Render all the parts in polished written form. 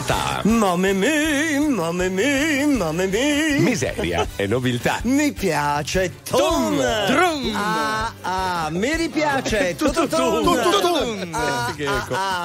ta. Mamma mia. Miseria e nobiltà. Mi piace. Tom. Drum. Mi ripiace. Tutun.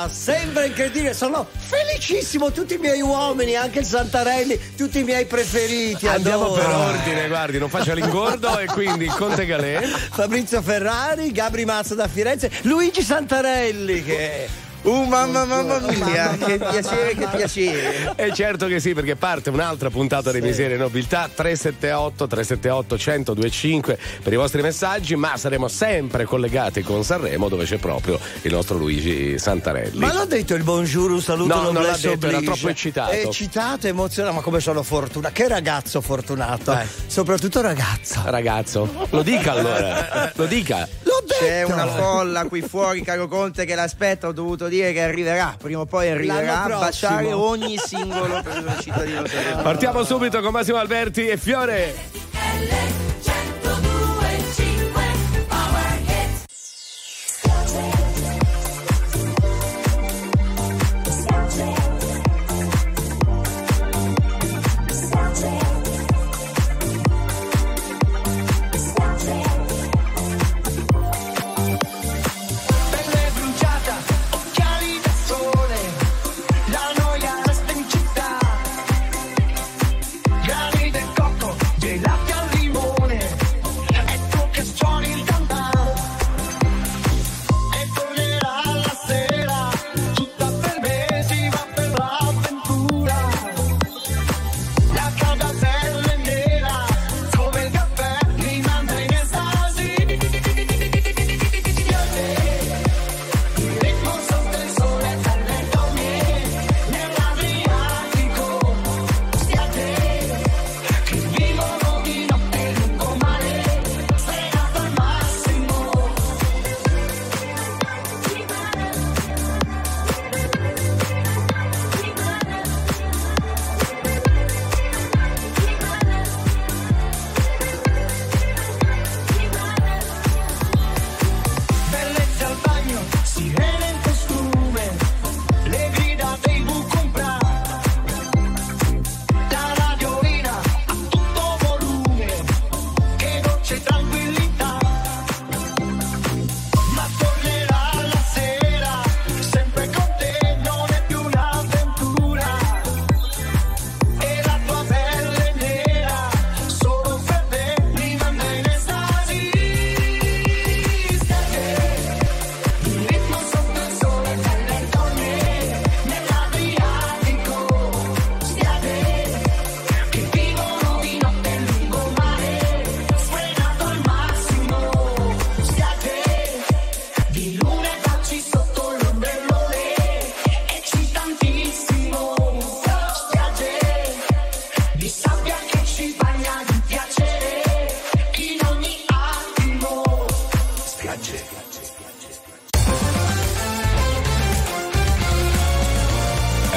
Sembra incredibile. Sono felicissimo. Tutti i miei uomini, anche il Santarelli, tutti i miei preferiti. Andiamo per ordine, guardi, non faccia l'ingordo. E quindi Conte Galè, Fabrizio Ferrari, Gabri Mazza da Firenze, Luigi Santarelli che... Mamma mia, che piacere, che piacere. E certo che sì, perché parte un'altra puntata di Miseria e Nobiltà. 378-378-1025 per i vostri messaggi, ma saremo sempre collegati con Sanremo, dove c'è proprio il nostro Luigi Santarelli. Ma l'ha detto il buongiorno, un saluto? No, non l'ha detto, era troppo eccitato. Eccitato, emozionato, ma come sono fortunato. Che ragazzo fortunato. Soprattutto ragazzo. Lo dica allora. Lo dica. L'ho detto. C'è una folla qui fuori, caro Conte, che l'aspetta. Ho dovuto dire che arriverà, prima o poi arriverà a baciare ogni singolo cittadino. Partiamo subito con Massimo Alberti e Fiore.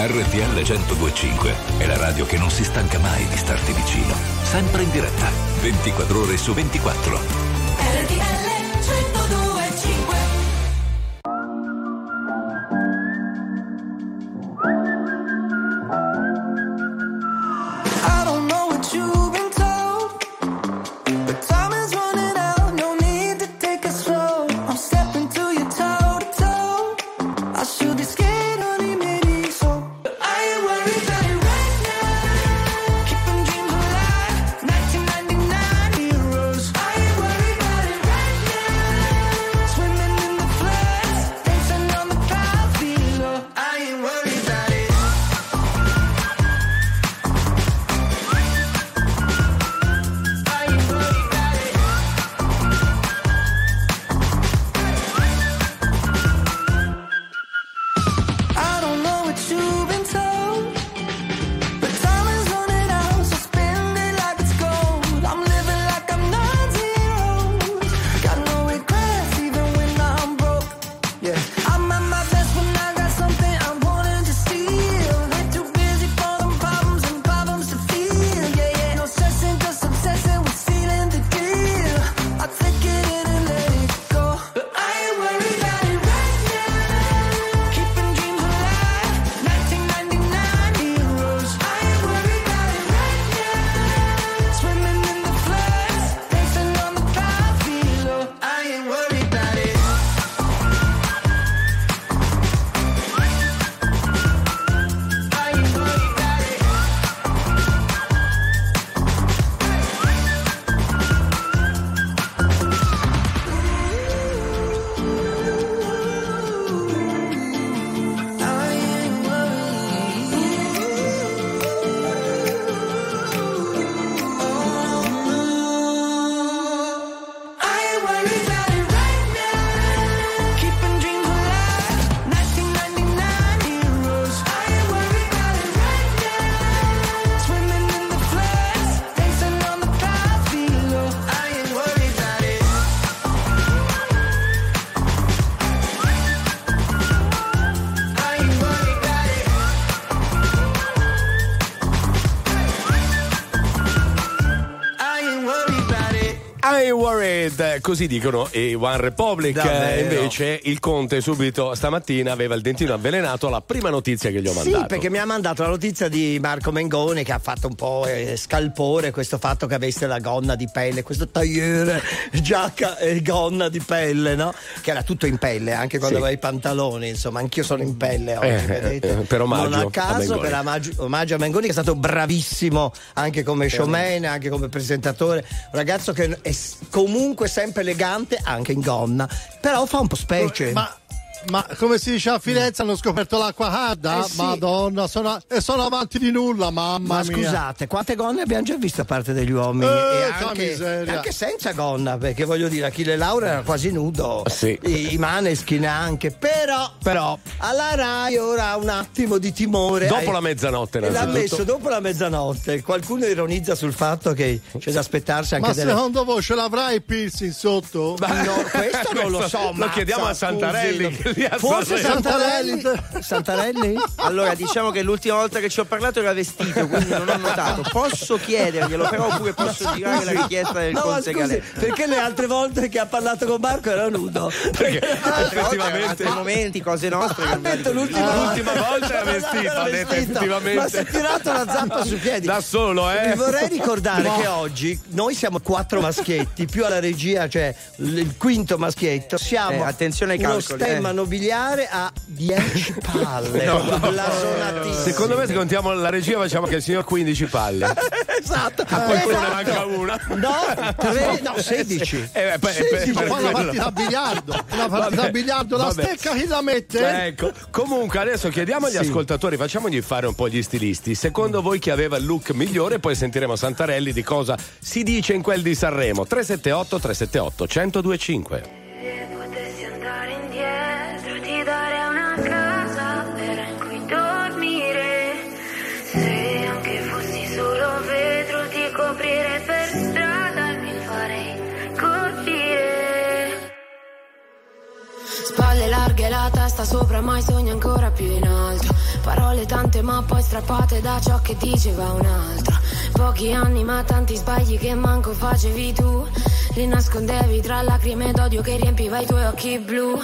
RTL 102.5 è la radio che non si stanca mai di starti vicino, sempre in diretta, 24 ore su 24. RTL 102.5. I don't know what you've been told, but time is running out, no need to take it slow. I'm stepping to your toe to toe. I should be scared on him. Keeping dreams alive, 1999 heroes. I ain't worried. be worried, così dicono i One Republic. Invece il Conte subito stamattina aveva il dentino avvelenato alla prima notizia che gli ho mandato. Sì, perché mi ha mandato la notizia di Marco Mengoni che ha fatto un po' scalpore questo fatto che avesse la gonna di pelle, questo tagliere, giacca e gonna di pelle, no? Che era tutto in pelle, anche quando aveva i pantaloni, insomma, anch'io sono in pelle oggi, vedete? Per omaggio, non a caso, omaggio a Mengoni, che è stato bravissimo anche come showman, anche come presentatore, un ragazzo che è comunque sempre elegante anche in gonna, però fa un po' specie. Ma come si dice a Firenze, hanno scoperto l'acqua calda? Madonna, sono avanti di nulla, mamma mia. Ma scusate, quante gonne abbiamo già visto a parte degli uomini? E anche senza gonna, perché voglio dire, Achille Lauro era quasi nudo, i Maneskin anche, però alla Rai ora un attimo di timore. Dopo la mezzanotte l'ha messo, dopo la mezzanotte. Qualcuno ironizza sul fatto che c'è da aspettarsi anche secondo voi ce l'avrai il piercing sotto? Ma no, questo non lo so, lo chiediamo a Santarelli. Forse Santarelli? Allora, diciamo che l'ultima volta che ci ho parlato era vestito, quindi non ho notato. Posso chiederglielo, però, oppure posso girare la richiesta del Conte Galè. Perché le altre volte che ha parlato con Marco era nudo? Perché effettivamente momenti, cose nostre. Ha detto l'ultima volta era vestito, ha detto effettivamente. Ma si è tirato la zampa sui piedi. Da solo, Vi vorrei ricordare che oggi noi siamo 4 maschietti, più alla regia, cioè il quinto maschietto. Siamo attenzione ai calcoli. Nobiliare a 10 palle. Secondo me, se contiamo la regia, facciamo che il signor 15 palle. Esatto. A qualcuno ne manca una. No, 3, no, 16. Una partita a biliardo. La stecca chi la mette? Ecco. Comunque, adesso chiediamo agli ascoltatori, facciamogli fare un po' gli stilisti. Secondo voi chi aveva il look migliore? Poi sentiremo Santarelli di cosa si dice in quel di Sanremo. 378-378-1025. Potessi andare indietro, dare una casa vera in cui dormire, se anche fossi solo vetro, ti coprire per strada e mi farei colpire. Spalle larghe e la testa sopra, mai sogni ancora più in alto, parole tante ma poi strappate da ciò che diceva un altro, pochi anni ma tanti sbagli che manco facevi tu, li nascondevi tra lacrime d'odio che riempiva i tuoi occhi blu.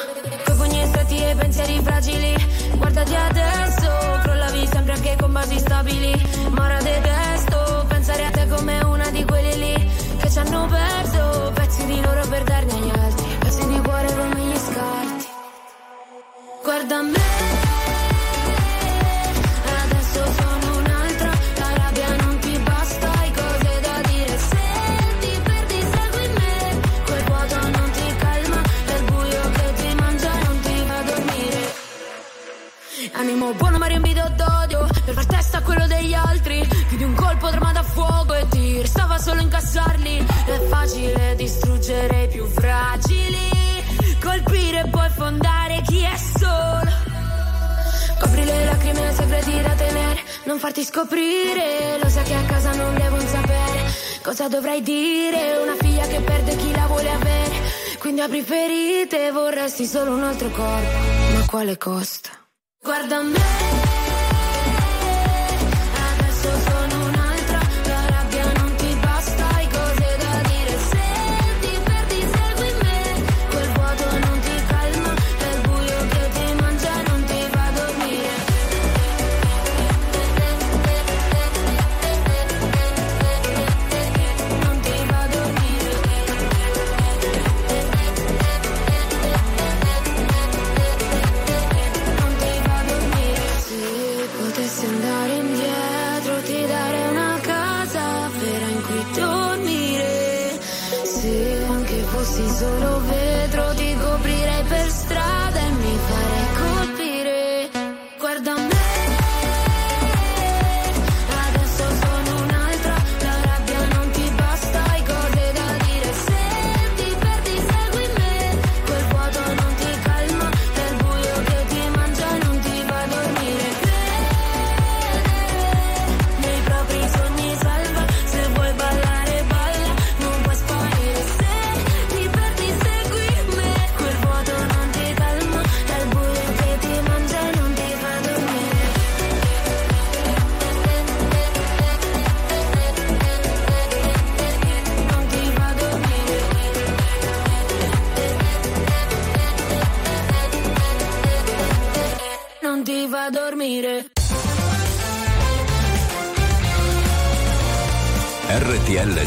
Coi pugni stretti e pensieri fragili, guardati adesso, crollavi sempre anche con basi stabili, ma ora detesto pensare a te come una di quelli lì che ci hanno perso pezzi di loro per darne agli altri, pezzi di cuore come gli scarti. Guarda me, animo buono ma riempito d'odio, per far testa a quello degli altri, più di un colpo d'armata a fuoco e ti restava solo incassarli. È facile distruggere i più fragili, colpire e poi fondare chi è solo, copri le lacrime e segreti da tenere, non farti scoprire, lo sai che a casa non devono sapere cosa dovrei dire, una figlia che perde chi la vuole avere, quindi apri ferite, vorresti solo un altro corpo, ma a quale costo? Guarda me, adesso sono un'altra, la rabbia non ti basta, hai cose da dire, se ti perdi segui me, quel vuoto non ti calma, è il buio che ti mangia, non ti fa dormire, non ti fa dormire. dormire. RTL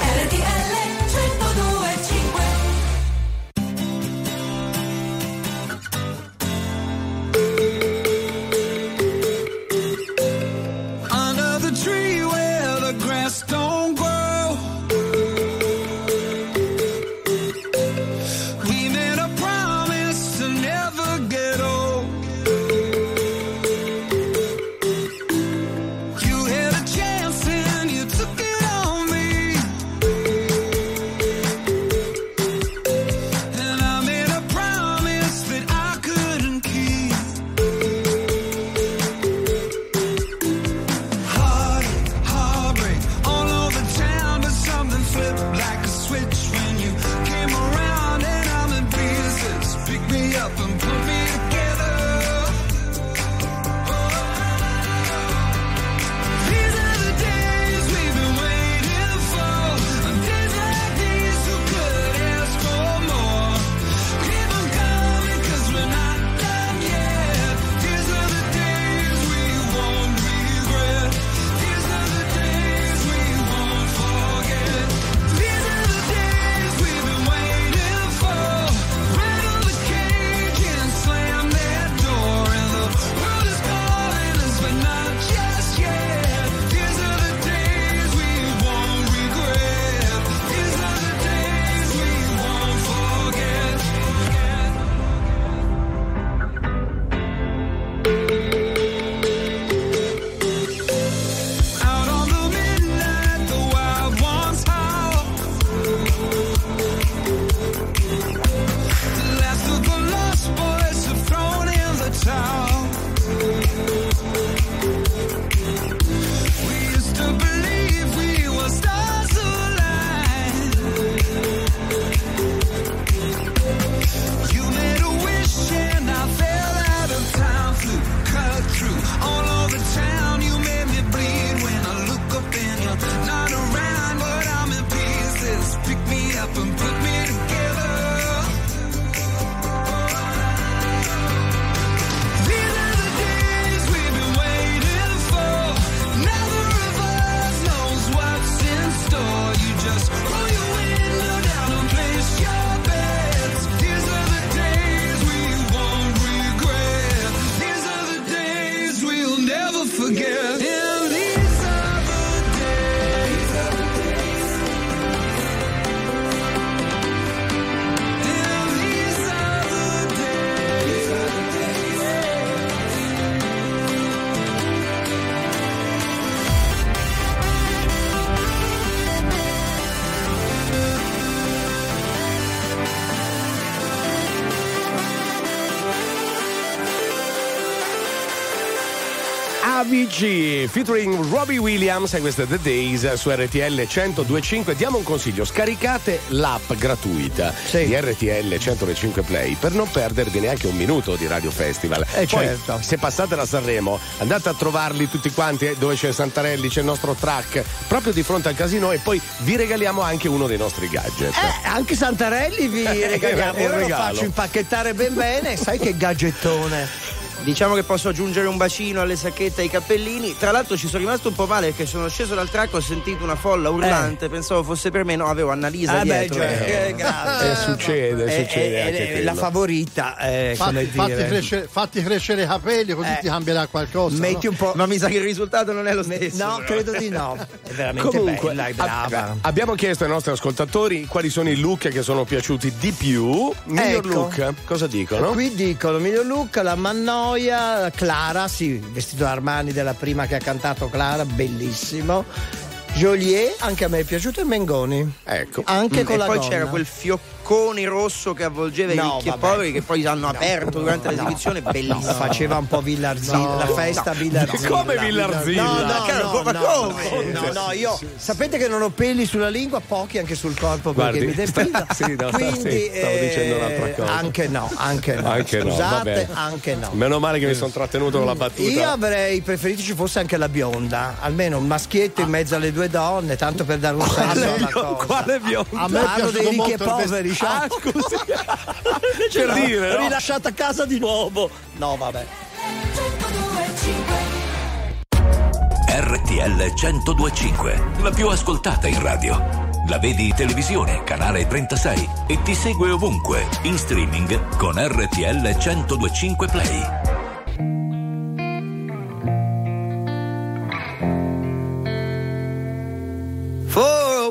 RTL 102.5. Under the tree where the grass don't grow. Featuring Robbie Williams e questa è The Days su RTL 102.5. Diamo un consiglio: scaricate l'app gratuita di RTL 102.5 Play per non perdervi neanche un minuto di Radio Festival. Poi, certo, se passate da Sanremo andate a trovarli tutti quanti, dove c'è Santarelli, c'è il nostro track proprio di fronte al casino, e poi vi regaliamo anche uno dei nostri gadget. Anche Santarelli vi regaliamo. Ora lo faccio impacchettare ben bene. Sai che gadgettone. Diciamo che posso aggiungere un bacino alle sacchette, ai cappellini. Tra l'altro ci sono rimasto un po' male perché sono sceso dal track, ho sentito una folla urlante, pensavo fosse per me, no, avevo Annalisa dietro. Succede anche la favorita, fatti crescere i capelli così ti cambierà qualcosa, metti un po', ma mi sa che il risultato non è lo stesso. No, credo di no. È veramente comunque bella, è brava. Abbiamo chiesto ai nostri ascoltatori quali sono i look che sono piaciuti di più. Miglior look, cosa dicono? Qui dicono miglior look la Manno, Clara, sì, vestito da Armani della prima che ha cantato Clara, bellissimo. Geolier, anche a me è piaciuto, e Mengoni. Ecco. Anche con e la poi gonna. C'era quel fiocco boccone rosso che avvolgeva i Ricchi e Poveri, che poi hanno aperto durante l'esibizione, bellissimo. Faceva un po' Villarzilla, la festa Villarzilla. Come Villarzilla? No, ma come? No, io sapete che non ho peli sulla lingua, pochi anche sul corpo, perché mi depilano. Quindi stavo dicendo un'altra cosa. Anche no. Meno male che mi sono trattenuto con la battuta. Io avrei preferito ci fosse anche la bionda, almeno un maschietto in mezzo alle due donne, tanto per dare un senso alla cosa. Quale bionda? A me hanno dei Ricchi e Poveri. Scusi. Per dire, no? Rilasciata a casa di nuovo. No, vabbè. RTL 102.5, la più ascoltata in radio. La vedi in televisione, canale 36, e ti segue ovunque, in streaming con RTL 102.5 Play. For a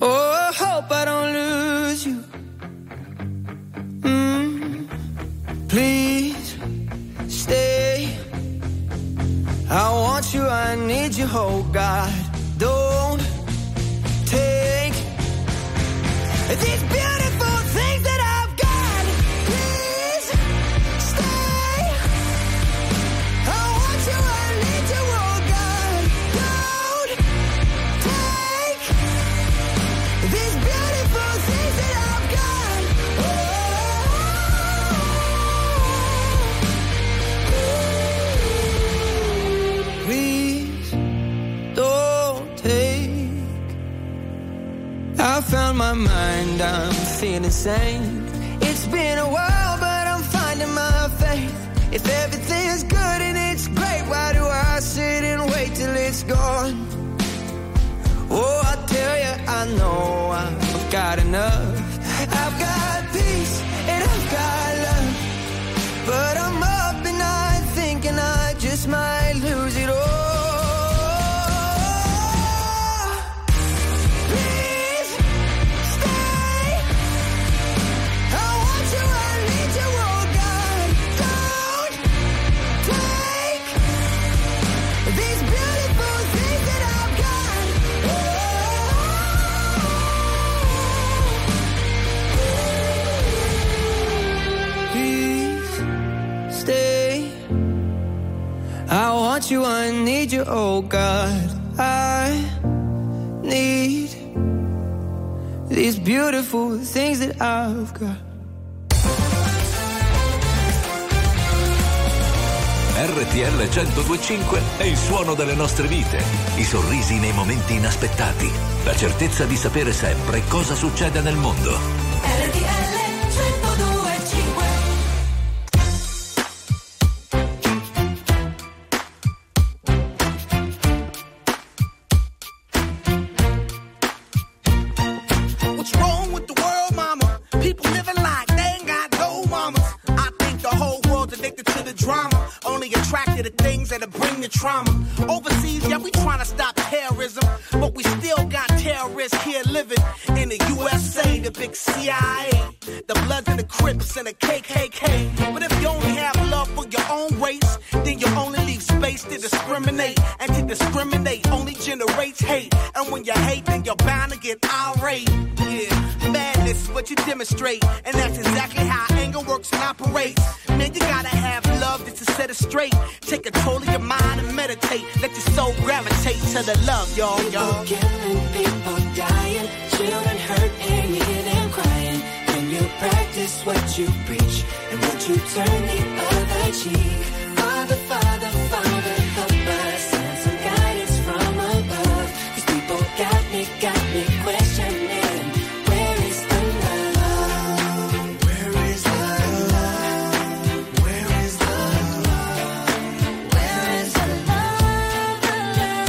Oh, I hope I don't lose you. Please stay. I want you, I need you, oh God, don't take these beautiful things that I've got, please stay. I want you, I need you, oh God, don't take these beautiful things that I've got. I found my mind, I'm feeling sane. It's been a while, but I'm finding my faith. If everything is good and it's great, why do I sit and wait till it's gone? Oh, I tell you, I know I've got enough. I've got peace and I've got love, but I'm up and I'm thinking I just might lose it all. I want you, I need you, oh God, I need these beautiful things that I've got. RTL 102.5 è il suono delle nostre vite, i sorrisi nei momenti inaspettati, la certezza di sapere sempre cosa succede nel mondo. RTL 102.5. The things that'll bring the trauma. Overseas, yeah, we trying to stop terrorism, but we still got terrorists here living in the USA, the big CIA, the Bloods and the Crips and the KKK. But if you only have love for your own race, then you only leave space to discriminate, and to discriminate only generates hate. And when you hate, then you're bound to get irate. Yeah, madness is what you demonstrate, and that's exactly how anger works and operates. Man, you gotta have love just to set it straight. Take control of your mind and meditate. Let your soul gravitate to the love, y'all, y'all. People killing, people dying, children hurt, and you hear them crying. When you practice what you preach, and would you turn the other cheek? Father, Father, Father, help us, send some guidance from above, these people got me questioning, where is the love? Where is the love? Where is the love? Where is the love, the love,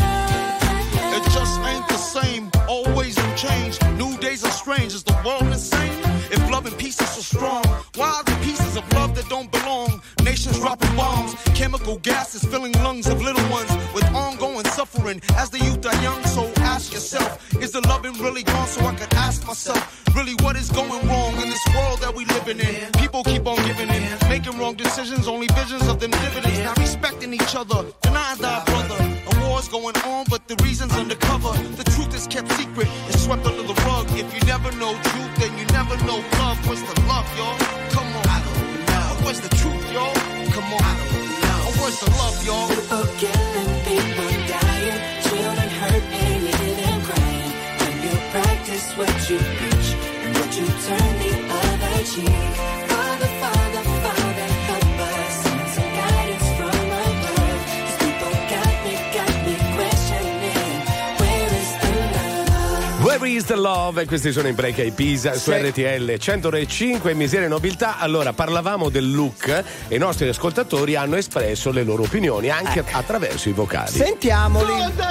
the love? It just ain't the same, always new change, new days are strange, is the world insane? If love and peace is so strong, why are the pieces of love that don't belong? Nations dropping bombs, chemical gases filling lungs of little ones with ongoing suffering. As the youth are young, so ask yourself, is the loving really gone? So I could ask myself, really what is going wrong in this world that we living in? People keep on giving in, making wrong decisions, only visions of them dividends. Not respecting each other, denying thy brother. A war's going on, but the reason's undercover. The truth is kept secret, it's swept under the rug. If you never know truth, then you never know love. What's the love, y'all? Come on, I don't know. What's the truth, y'all? Come on, I don't know. What's the love, y'all? People killing, people dying, children hurting and crying. When you practice what you preach, and what you turn the other cheek. Father, Father, Father, help us. Send some guidance from above. These people got me questioning. Where is the love? Where is the love? E questi sono i Break ai Pisa su RTL 105, Miseria e Nobiltà. Allora, parlavamo del look e i nostri ascoltatori hanno espresso le loro opinioni anche attraverso i vocali. Sentiamoli.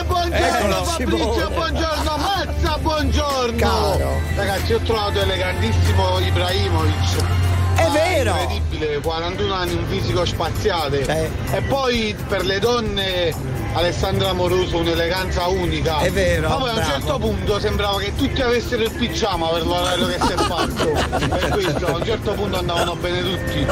Buongiorno, Fabrizio, buongiorno, Mazza, buongiorno. Caro. Ragazzi, ho trovato elegantissimo Ibrahimovic. È vero! Incredibile, 41 anni, un fisico spaziale. E poi per le donne Alessandra Amoroso, un'eleganza unica. È vero. Ma poi a un certo punto sembrava che tutti avessero il pigiama per l'orario che si è fatto. Per questo a un certo punto andavano bene tutti.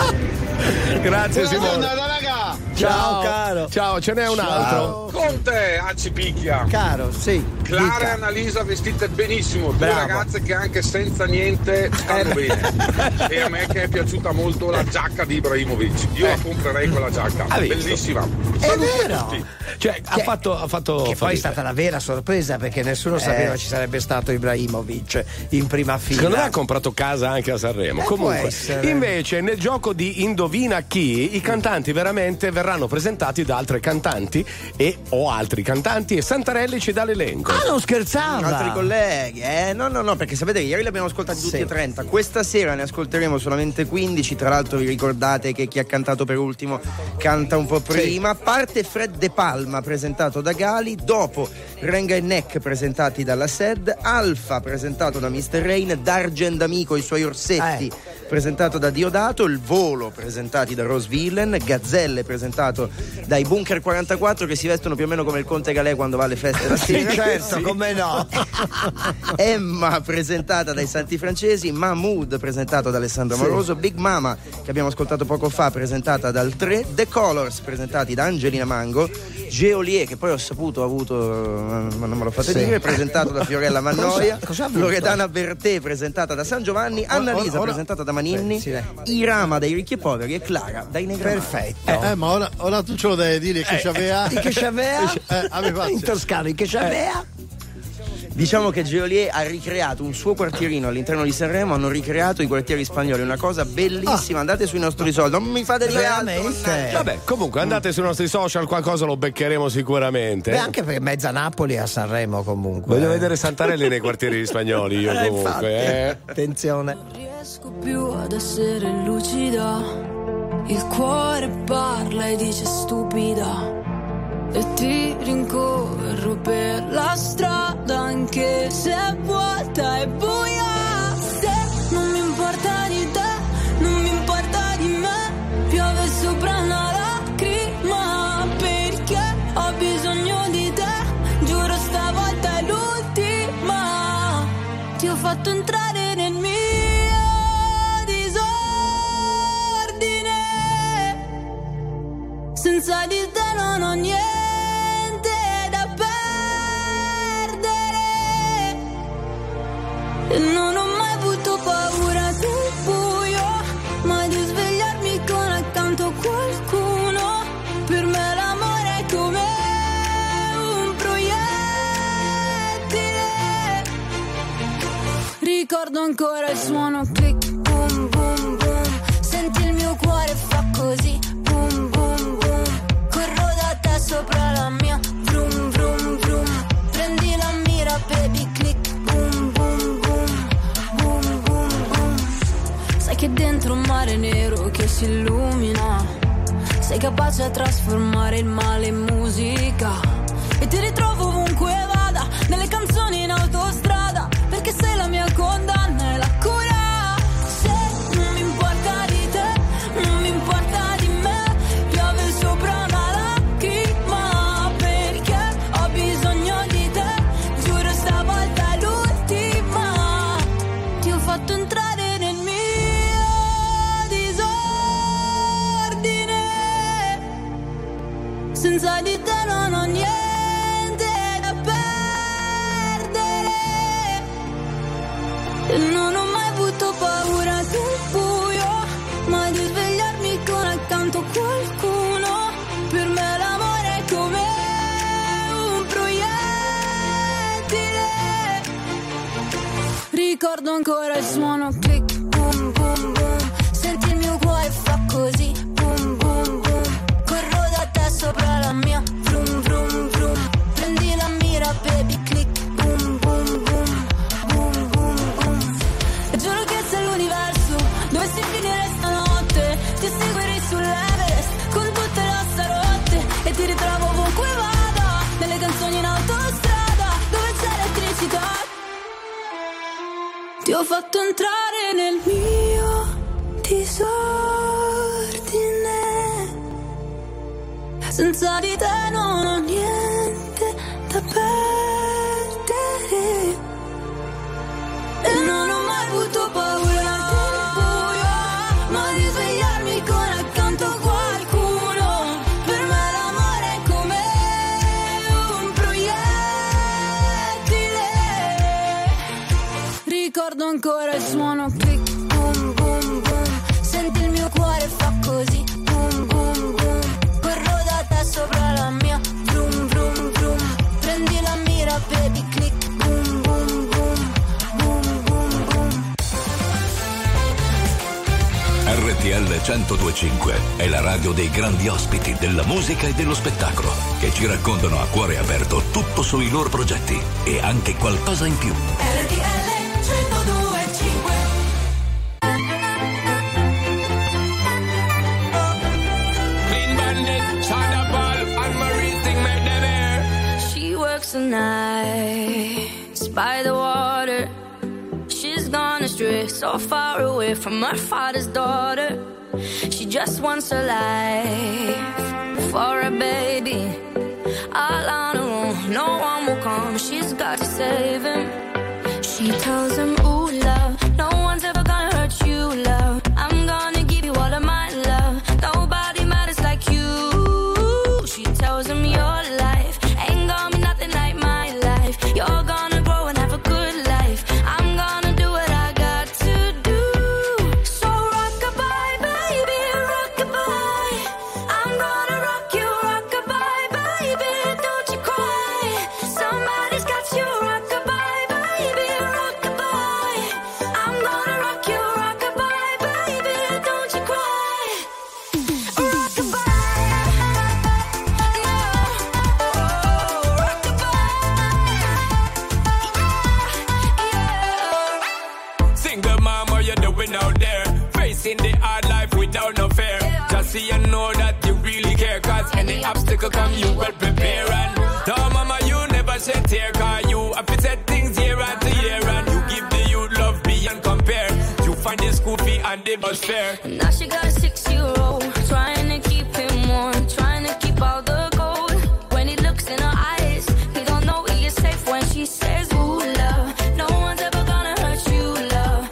Grazie Simone. Raga. Ciao caro. Ciao, ce n'è un altro. Conte Accipicchia. Caro, sì. Clara e Annalisa vestite benissimo, due ragazze che anche senza niente stanno bene. E a me che è piaciuta molto la giacca di Ibrahimovic. Io la comprerei quella giacca. Bellissima. È vero. Tutti. Cioè, ha fatto che poi è stata la vera sorpresa, perché nessuno sapeva ci sarebbe stato Ibrahimovic in prima fila. Secondo me ha comprato casa anche a Sanremo. Comunque, invece nel gioco di Indovina chi, i cantanti veramente verranno presentati da altre cantanti e o altri cantanti, e Santarelli ci dà l'elenco. Ah, non scherzava! Altri colleghi, no, perché sapete che ieri li abbiamo ascoltati tutti e 30. Questa sera ne ascolteremo solamente 15. Tra l'altro, vi ricordate che chi ha cantato per ultimo canta un po' prima. Parte Fred De Palma, presentato da Gali. Dopo Renga e Neck, presentati dalla SED. Alfa, presentato da Mr. Rain. Dargen D'Amico, i suoi orsetti, presentato da Diodato. Il Volo, presentati da Rose Villain. Gazzelle, presentato dai Bunker 44, che si vestono più o meno come il Conte Galè quando va alle feste la sera. Come no. Emma, presentata dai Santi Francesi. Mahmood, presentato da Alessandra Amoroso. Big Mama, che abbiamo ascoltato poco fa, presentata dal Tre. The Colors, presentati da Angelina Mango. Geolier, che poi ho saputo ha avuto, ma non me lo fate dire, presentato da Fiorella Mannoia. Loredana Bertè, presentata da San Giovanni. Annalisa, presentata da Maninni. Irama dai Ricchi e Poveri e Clara dai Negramaro. Perfetto. Ma ora tu ce lo devi dire che c'aveva in Toscana, che c'aveva. Diciamo che Geolier ha ricreato un suo quartierino all'interno di Sanremo, hanno ricreato i quartieri spagnoli, una cosa bellissima. Andate sui nostri social, non mi fate dire altro. Vabbè, comunque andate sui nostri social, qualcosa lo beccheremo sicuramente. Beh, anche perché mezza Napoli a Sanremo comunque. Voglio vedere Santarelli nei quartieri spagnoli io comunque. Attenzione. Non riesco più ad essere lucida, il cuore parla e dice stupida. E ti rincorro per la strada anche se è vuota e buia. Se non mi importa di te, non mi importa di me, piove sopra una lacrima perché ho bisogno di te. Giuro stavolta è l'ultima. Ti ho fatto entrare nel mio disordine, senza di te non ho niente e non ho mai avuto paura del buio, ma di svegliarmi con accanto qualcuno. Per me l'amore è come un proiettile. Ricordo ancora il suono click boom si illumina. Sei capace a trasformare il male in musica. E ti ritrovo ovunque vada, nelle canzoni in autostrada, perché sei la mia condanna e la cura. Senza di te non ho niente da perdere. E non ho mai avuto paura del buio, ma di svegliarmi con accanto qualcuno. Per me l'amore è come un proiettile. Ricordo ancora il suono click, boom, boom, boom. Senti il mio cuore fa così, boom, boom, boom. Corro da te sopra la mia, vroom, vroom, vroom. Prendi la mira, baby, click, boom, boom, boom, boom, boom, boom. E giuro che se l'universo dovessi finire stanotte, ti seguirei sull'Everest con tutte le ossa rotte. E ti ritrovo ovunque vada, nelle canzoni in autostrada, dove c'è elettricità. Ti ho fatto entrare nel mio disordine. Senza di te non ho niente da perdere. E non ho mai avuto paura del buio, ma di svegliarmi con accanto qualcuno. Per me l'amore è come un proiettile. Ricordo ancora il suono click, boom, boom, boom. Senti il mio cuore fa così, boom, boom, boom. Sopra la mia, vroom, vroom, vroom. Prendi la mira, baby, click, boom, boom, boom, boom, boom, boom. RTL 102.5 è la radio dei grandi ospiti della musica e dello spettacolo, che ci raccontano a cuore aperto tutto sui loro progetti e anche qualcosa in più. RTL 102.5. The nights by the water, she's gone astray, so far away from her father's daughter. She just wants her life for a baby, all on her own. No one will come, she's got to save him. She tells him, ooh, love, no one's ever gonna hurt you, love. I'm gonna give you all of my love. Nobody matters like you. She tells him, your life ain't gonna be nothing like my life. You're gonna grow and have a good life. I'm gonna do what I got to do. So rock-a-bye, baby, rock-a-bye. I'm gonna rock you, rock-a-bye, baby, don't you cry. Somebody's got you, rock-a-bye, baby, rock-a-bye. I'm gonna rock you, rock-a-bye, baby, don't you cry. Rock-a-bye. Out there, facing the hard life without no fear. Just see and know that you really care, cause any obstacle come you well prepare. And no mama, you never shed tear, cause you have to set things year after year. And you give the youth love beyond compare. You find the school fee and the bus fare. Now she got a 6-year-old, trying to keep him warm, trying to keep all the gold. When he looks in her eyes, he don't know he is safe when she says, ooh, love. No one's ever gonna hurt you, love.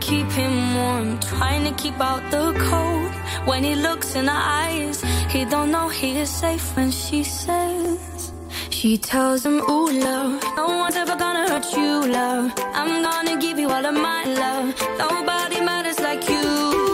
Keep him warm, trying to keep out the cold. When he looks in her eyes, he don't know he is safe when she says. She tells him, ooh, love, no one's ever gonna hurt you, love. I'm gonna give you all of my love. Nobody matters like you.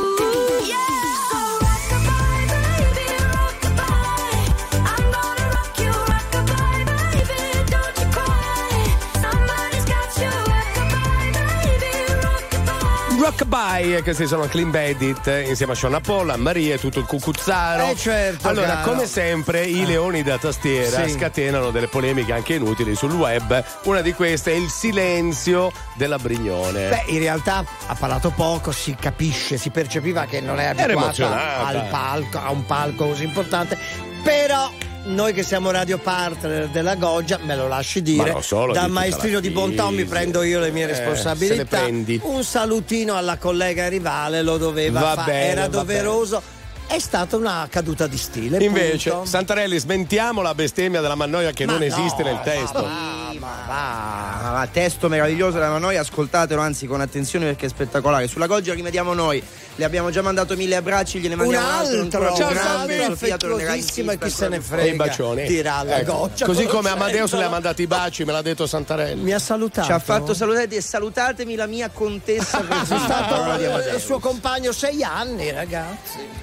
Goodbye, questi sono Clean Bandit insieme a Sean Paul, a Maria e tutto il cucuzzaro. Certo, allora, caro, come sempre i leoni da tastiera scatenano delle polemiche anche inutili sul web. Una di queste è il silenzio della Brignone. Beh, in realtà ha parlato poco, si capisce, si percepiva che non è abituata al palco, a un palco così importante, però noi che siamo radio partner della Goggia, me lo lasci dire, da maestrino di bontà mi prendo io le mie responsabilità. Un salutino alla collega rivale lo doveva fare, era doveroso. È stata una caduta di stile. Invece, punto. Santarelli, smentiamo la bestemmia della Mannoia che non esiste nel testo. Ma testo meraviglioso della Mannoia, ascoltatelo anzi con attenzione perché è spettacolare. Sulla Goggia rimediamo noi. Le abbiamo già mandato 1000 abbracci, gliene mandiamo un altro, e chi se ne frega. E i bacioni. Dirà la Goggia. Così come Amadeus le ha mandati i baci, me l'ha detto Santarelli. Mi ha salutato. Ci ha fatto salutati e salutatemi la mia contessa. Sono stato il suo compagno 6 anni, ragazzi.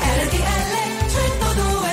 RTL 102.5.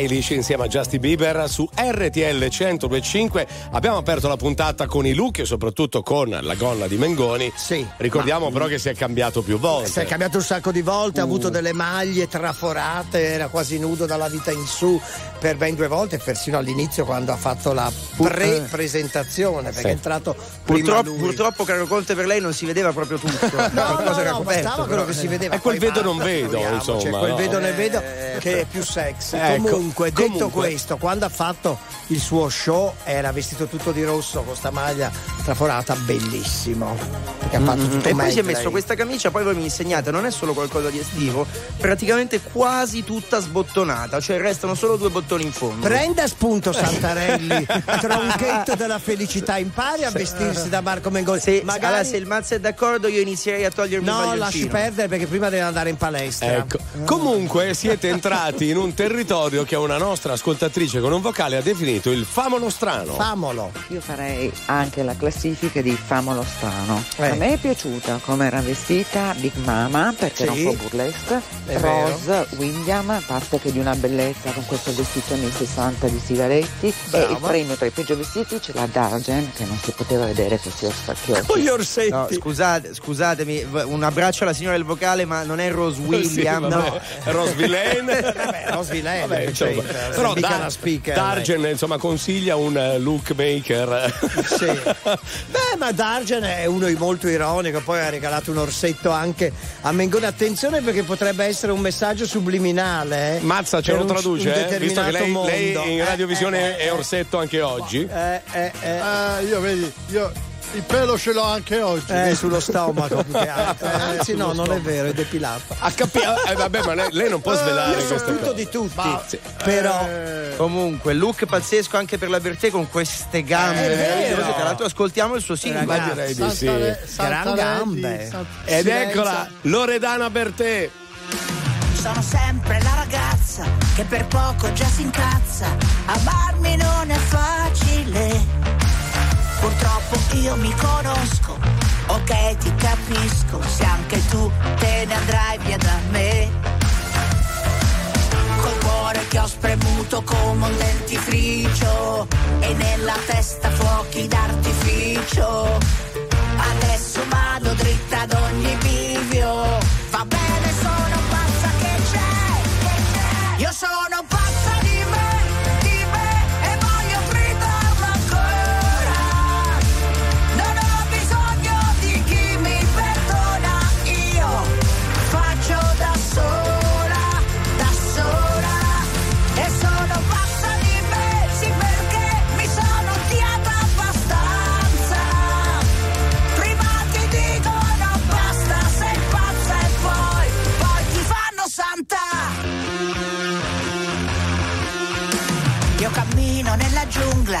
Eilish insieme a Justin Bieber su RTL 102.5. Abbiamo aperto la puntata con i look e soprattutto con la gonna di Mengoni. Sì, ricordiamo però che si è cambiato più volte. Si è cambiato un sacco di volte, ha avuto delle maglie traforate, era quasi nudo dalla vita in su per ben 2 volte, persino all'inizio quando ha fatto la pre-presentazione, perché è entrato purtroppo Carlo Conte, per lei non si vedeva proprio tutto. no, bastava quello che si vedeva. È quel vedo non vedo, insomma. Cioè, quel vedo ne vedo che è più sexy. Comunque, detto questo, quando ha fatto il suo show era vestito tutto di rosso con sta maglia traforata, bellissimo, perché ha fatto tutto. E poi si è messo questa camicia, poi voi mi insegnate, non è solo qualcosa di estivo, praticamente quasi tutta sbottonata, cioè restano solo 2 bottoni in fondo. Prenda spunto Santarelli, tronchetto della felicità, impari a vestirsi da Marco Mengoni. Magari se il Mazza è d'accordo io inizierei a togliermi il maglioncino. No, lasci perdere, perché prima deve andare in palestra. Ecco. Comunque siete entrati in un territorio che una nostra ascoltatrice con un vocale ha definito il famolo strano. Famolo. Io farei anche la classifica di famolo strano. A me è piaciuta come era vestita Big Mama, perché era un po' burlesque. Rose Villain, a parte che di una bellezza con questo vestito anni 60 di Sigaretti. Brava. E il premio tra i peggio vestiti ce l'ha Dargen, che non si poteva vedere che sia spacchioso. Con gli orsetti. No, scusatemi, un abbraccio alla signora del vocale, ma non è Rose Villain. No, Rose Villain. Rose Villain. Insomma, però Dargen insomma consiglia un look maker. Sì. Beh, ma Dargen è uno molto ironico, poi ha regalato un orsetto anche a Mengoni. Attenzione, perché potrebbe essere un messaggio subliminale. Mazza ce lo traduce, visto che lei in radiovisione è orsetto anche oggi. Io vedi, il pelo ce l'ho anche oggi. Sullo stomaco. Anzi no, non è vero, è depilato. Ha capito? Vabbè, ma lei non può svelare questo. Tutto di tutti. Ma, però comunque look pazzesco anche per la Bertè con queste gambe. Tra l'altro ascoltiamo il suo singolo. Direi di sì. Gran gambe. Ed eccola Loredana Bertè. Sono sempre la ragazza che per poco già si incazza. Amarmi non è facile. Purtroppo io mi conosco, ok ti capisco, se anche tu te ne andrai via da me. Col cuore che ho seduto come un dentifricio e nella testa fuochi d'artificio. Adesso vado dritta ad ogni bivio. Va bene, sono pazza che c'è, che c'è. Io sono pazza di me e voglio gridarlo ancora. Non ho bisogno di chi mi perdona, io faccio da sola. Io cammino nella giungla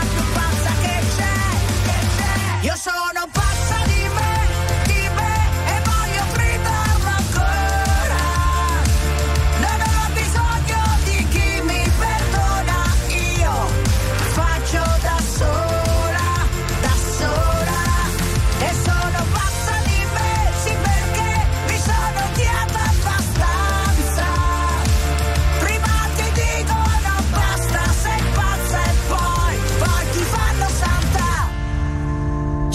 più pazza che c'è, che c'è. Io sono pazza di me e voglio gridarlo ancora. Non ho bisogno di chi mi perdona, io faccio da sola, da sola. E sono pazza di me, sì, perché mi sono odiata abbastanza.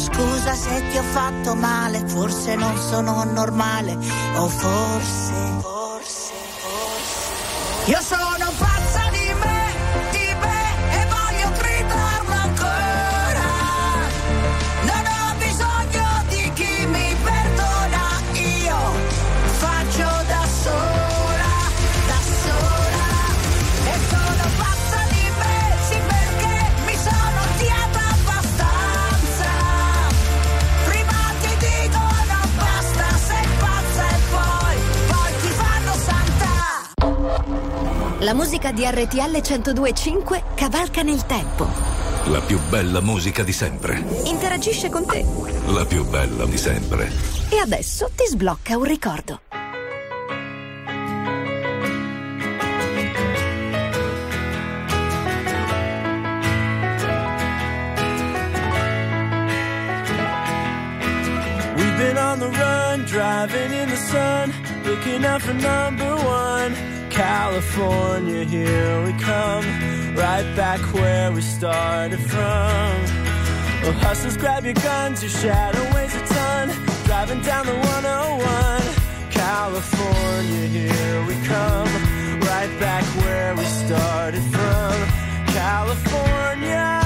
Scusa se ti ho fatto male, forse non sono normale, o forse. Io sono pazza di me, e voglio gridarlo ancora. Non ho bisogno di chi mi perdona, io faccio da sola, da sola. E sono pazza di me, sì, perché mi sono odiata abbastanza. La musica di RTL 102.5 cavalca nel tempo. La più bella musica di sempre. Interagisce con te. La più bella di sempre. E adesso ti sblocca un ricordo. We've been on the run, driving in the sun, looking out for number one. California, here we come, right back where we started from. Oh, hustlers, grab your guns, your shadow weighs a ton, driving down the 101. California, here we come, right back where we started from. California.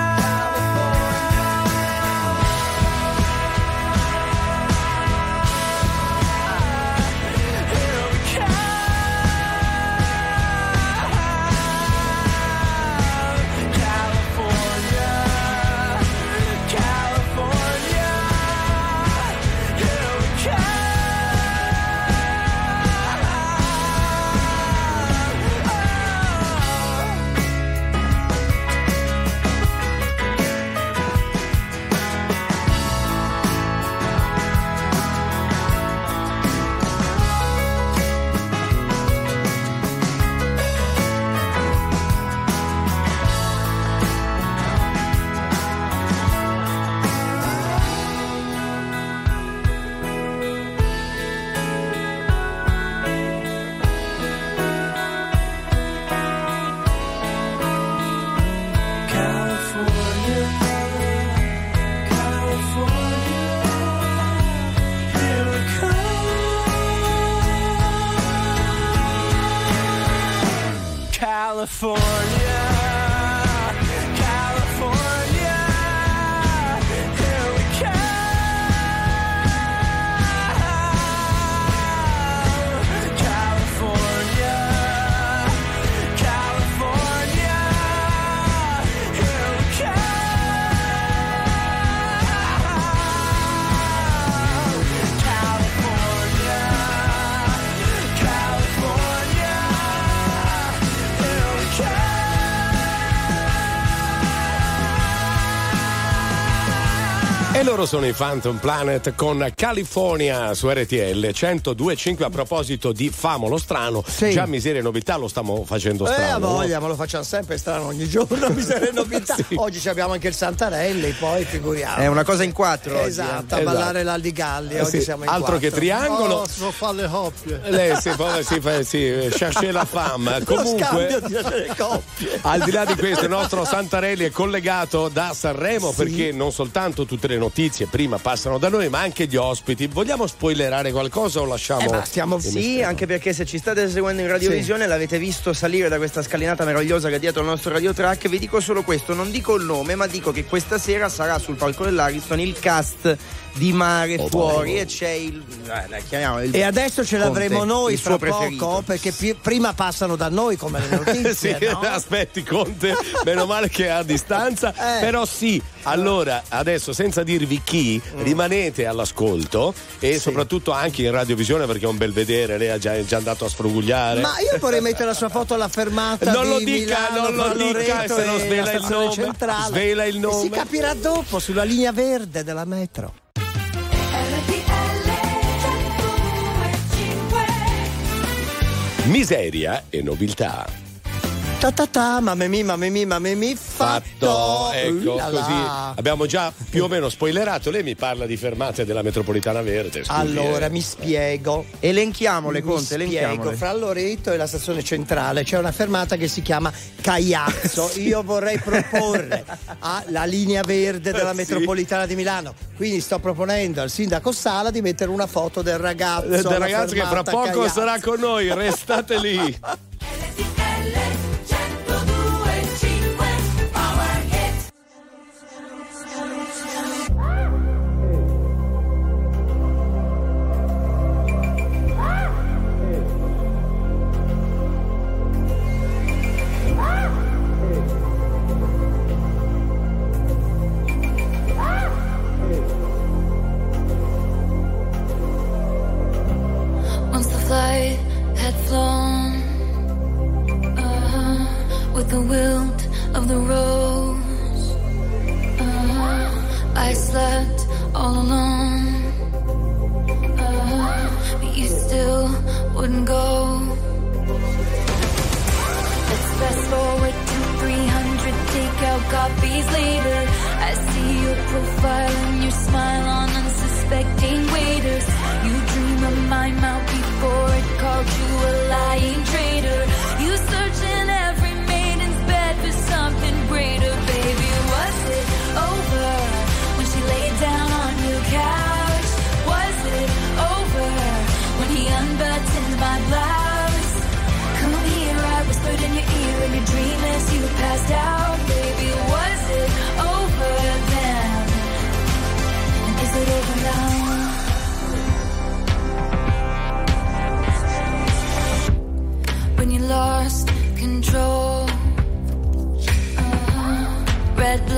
E loro sono i Phantom Planet con California su RTL 102.5. A proposito di famolo strano, sì. Già Miseria e Nobiltà lo stiamo facendo strano. Voglia, ma lo facciamo sempre strano ogni giorno. Miseria e Nobiltà. Sì. Oggi abbiamo anche il Santarelli, poi figuriamo. È una cosa in quattro. Esatto, oggi. A ballare l'Aldigalli. Oggi sì. Siamo in altro quattro. Che triangolo. No, sono fa le coppie. Lei si cherche la fame. Comunque, lo scambio di coppie. Al di là di questo, il nostro Santarelli è collegato da Sanremo, sì. Perché non soltanto tutte le notizie prima passano da noi, ma anche gli ospiti. Vogliamo spoilerare qualcosa o lasciamo? Sì, anche perché se ci state seguendo in radiovisione, sì, l'avete visto salire da questa scalinata meravigliosa che è dietro il nostro radiotrack. Vi dico solo questo, non dico il nome, ma dico che questa sera sarà sul palco dell'Ariston il cast di Mare Fuori e c'è il, chiamiamolo, e adesso ce l'avremo Conte, noi fra poco, perché prima passano da noi come le notizie. Sì, no? Aspetti Conte, meno male che è a distanza. Però sì, allora adesso senza dirvi chi, rimanete all'ascolto e sì, soprattutto anche in radiovisione, perché è un bel vedere. Lei è già andato a sfrugugliare, ma io vorrei mettere la sua foto alla fermata. Non lo dica, Milano, non lo dica, se no svela il nome centrale. Svela il nome e si capirà dopo sulla linea verde della metro. Miseria e Nobiltà. Ta ta ta, mamma mia, fatto. Ecco, così abbiamo già più o meno spoilerato. Lei mi parla di fermate della metropolitana verde. Scusi, allora mi spiego. Elenchiamole, Conte, elenchiamole. Fra Loreto e la stazione centrale c'è una fermata che si chiama Caiazzo. Io vorrei proporre alla linea verde della metropolitana di Milano. Quindi sto proponendo al sindaco Sala di mettere una foto del ragazzo. Del ragazzo che fra poco Caiazzo sarà con noi. Restate lì.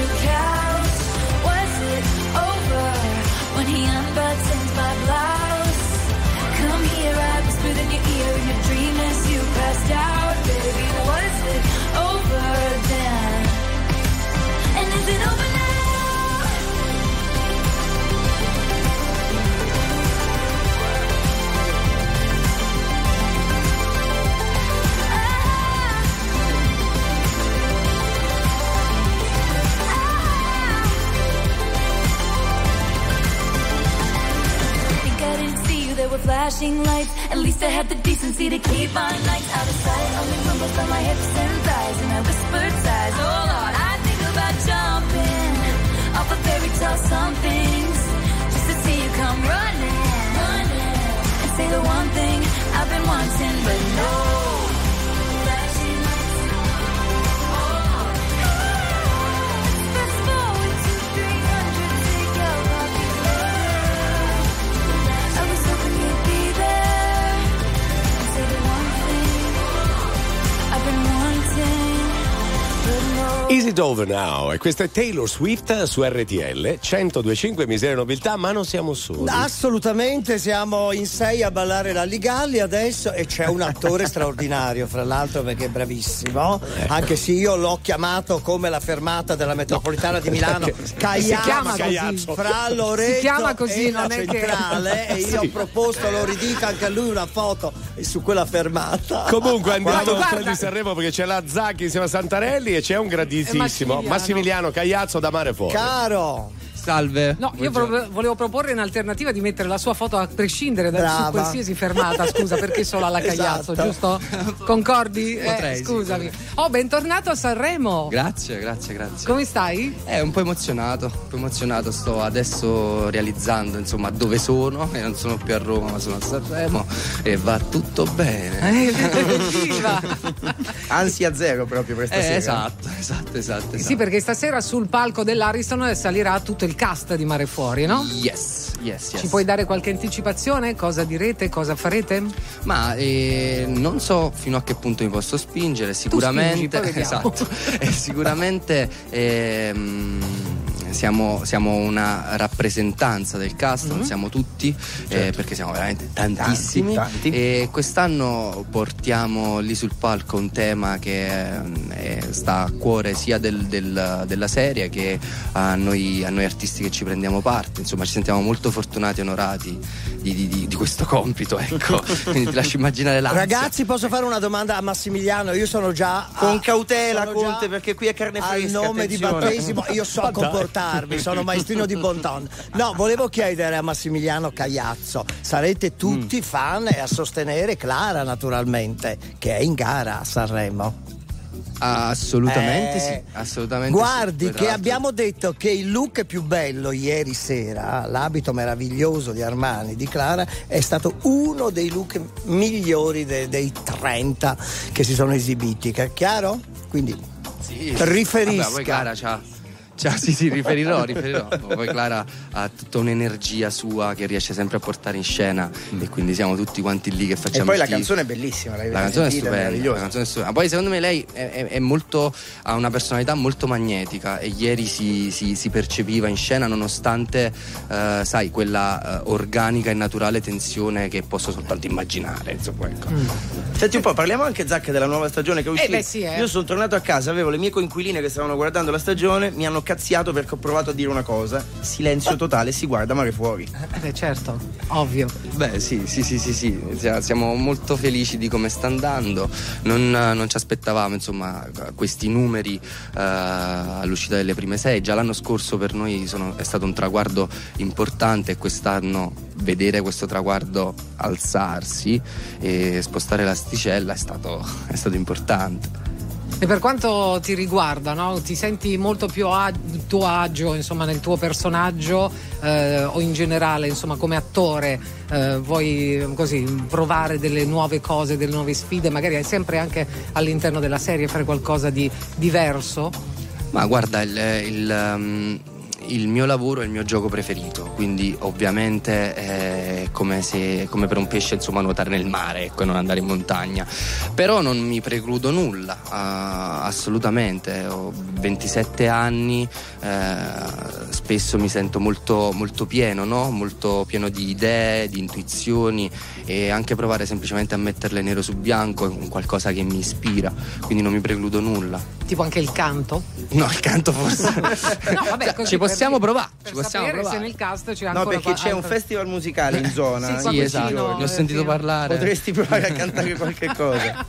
your couch. Was it flashing lights. At least I had the decency to keep my nights out of sight. Only rumbles by my hips and thighs, and I whispered sighs. Oh Lord, I think about jumping off a fairy tale somethings, just to see you come running, running, and say the one thing I've been wanting, but no. Is it over now? E questa è Taylor Swift su RTL 102.5 Miseria e Nobiltà, ma non siamo soli. Assolutamente, siamo in sei a ballare la Ligalli adesso e c'è un attore straordinario, fra l'altro, perché è bravissimo. Anche se io l'ho chiamato come la fermata della metropolitana di Milano, Caiazzo, fra Loreto si chiama così, e non la è centrale, che... e io ho proposto a Loridica anche a lui una foto su quella fermata. Comunque andiamo al Tre di Sanremo perché c'è la Zacchi insieme a Santarelli e c'è un grandissimo Massimiliano Caiazzo da Mare Fuori. Caro, salve. No, buongiorno. Io volevo proporre in alternativa di mettere la sua foto a prescindere da qualsiasi fermata, scusa, perché solo alla Caiazzo, esatto, giusto? Concordi? Potrei, scusami. Sì, oh, bentornato a Sanremo. Grazie. Come stai? Un po' emozionato, sto adesso realizzando, insomma, dove sono, e non sono più a Roma, ma sono a Sanremo e va tutto bene. Ansia zero proprio per stasera. Esatto. Sì, perché stasera sul palco dell'Ariston salirà tutto il cast di Mare Fuori, no? Yes. Ci puoi dare qualche anticipazione? Cosa direte? Cosa farete? Ma non so fino a che punto mi posso spingere, sicuramente. Tu spingi, esatto. Sicuramente siamo una rappresentanza del cast, mm-hmm, siamo tutti, certo, perché siamo veramente tantissimi. Tanti. E quest'anno portiamo lì sul palco un tema che sta a cuore sia della serie che a noi artisti che ci prendiamo parte. Insomma, ci sentiamo molto fortunati e onorati di questo compito, ecco. Quindi ti lascio immaginare l'ansia. Ragazzi, posso fare una domanda a Massimiliano? Io sono già con cautela, Conte, già, perché qui è carne fresca. Al nome, attenzione, di battesimo, io so comportarmi. Sono maestrino di bon ton. No, volevo chiedere a Massimiliano Caiazzo, sarete tutti fan e a sostenere Clara, naturalmente, che è in gara a Sanremo? Assolutamente sì, assolutamente. Guardi, sì, che abbiamo detto che il look più bello ieri sera, l'abito meraviglioso di Armani di Clara, è stato uno dei look migliori dei 30 che si sono esibiti, chiaro? Quindi sì, riferisca. Vabbè, poi Clara c'ha... Cioè, sì, riferirò. Poi Clara ha tutta un'energia sua che riesce sempre a portare in scena, e quindi siamo tutti quanti lì che facciamo. E poi la canzone è bellissima, la canzone è stupenda. Poi secondo me lei è molto, ha una personalità molto magnetica, e ieri si percepiva in scena, nonostante sai, quella organica e naturale tensione che posso soltanto immaginare, insomma, ecco. Senti un po', parliamo anche, Zacca, della nuova stagione che è uscita. Io sono tornato a casa, avevo le mie coinquiline che stavano guardando la stagione, mi hanno cazziato perché ho provato a dire una cosa. Silenzio totale, si guarda Mare Fuori. Beh, certo, ovvio. Beh, sì. Siamo molto felici di come sta andando. Non ci aspettavamo, insomma, questi numeri all'uscita delle prime sei. Già l'anno scorso per noi è stato un traguardo importante, e quest'anno vedere questo traguardo alzarsi e spostare l'asticella è stato importante. E per quanto ti riguarda, no? Ti senti molto più a tuo agio, insomma, nel tuo personaggio, o in generale, insomma, come attore, vuoi così provare delle nuove cose, delle nuove sfide, magari sempre anche all'interno della serie fare qualcosa di diverso? Ma guarda, il mio lavoro è il mio gioco preferito, quindi ovviamente è come per un pesce, insomma, nuotare nel mare, ecco, e non andare in montagna. Però non mi precludo nulla, assolutamente. Ho 27 anni, spesso mi sento molto, molto pieno, no? Molto pieno di idee, di intuizioni, e anche provare semplicemente a metterle nero su bianco è un qualcosa che mi ispira, quindi non mi precludo nulla. Tipo anche il canto? No, il canto forse. No, vabbè, così, cioè, ci posso possiamo provare. Ci possiamo provare. Se nel cast c'è ancora. No, perché c'è un festival musicale in zona. Sì, esatto. Ne ho sentito parlare. Potresti provare a cantare qualche cosa.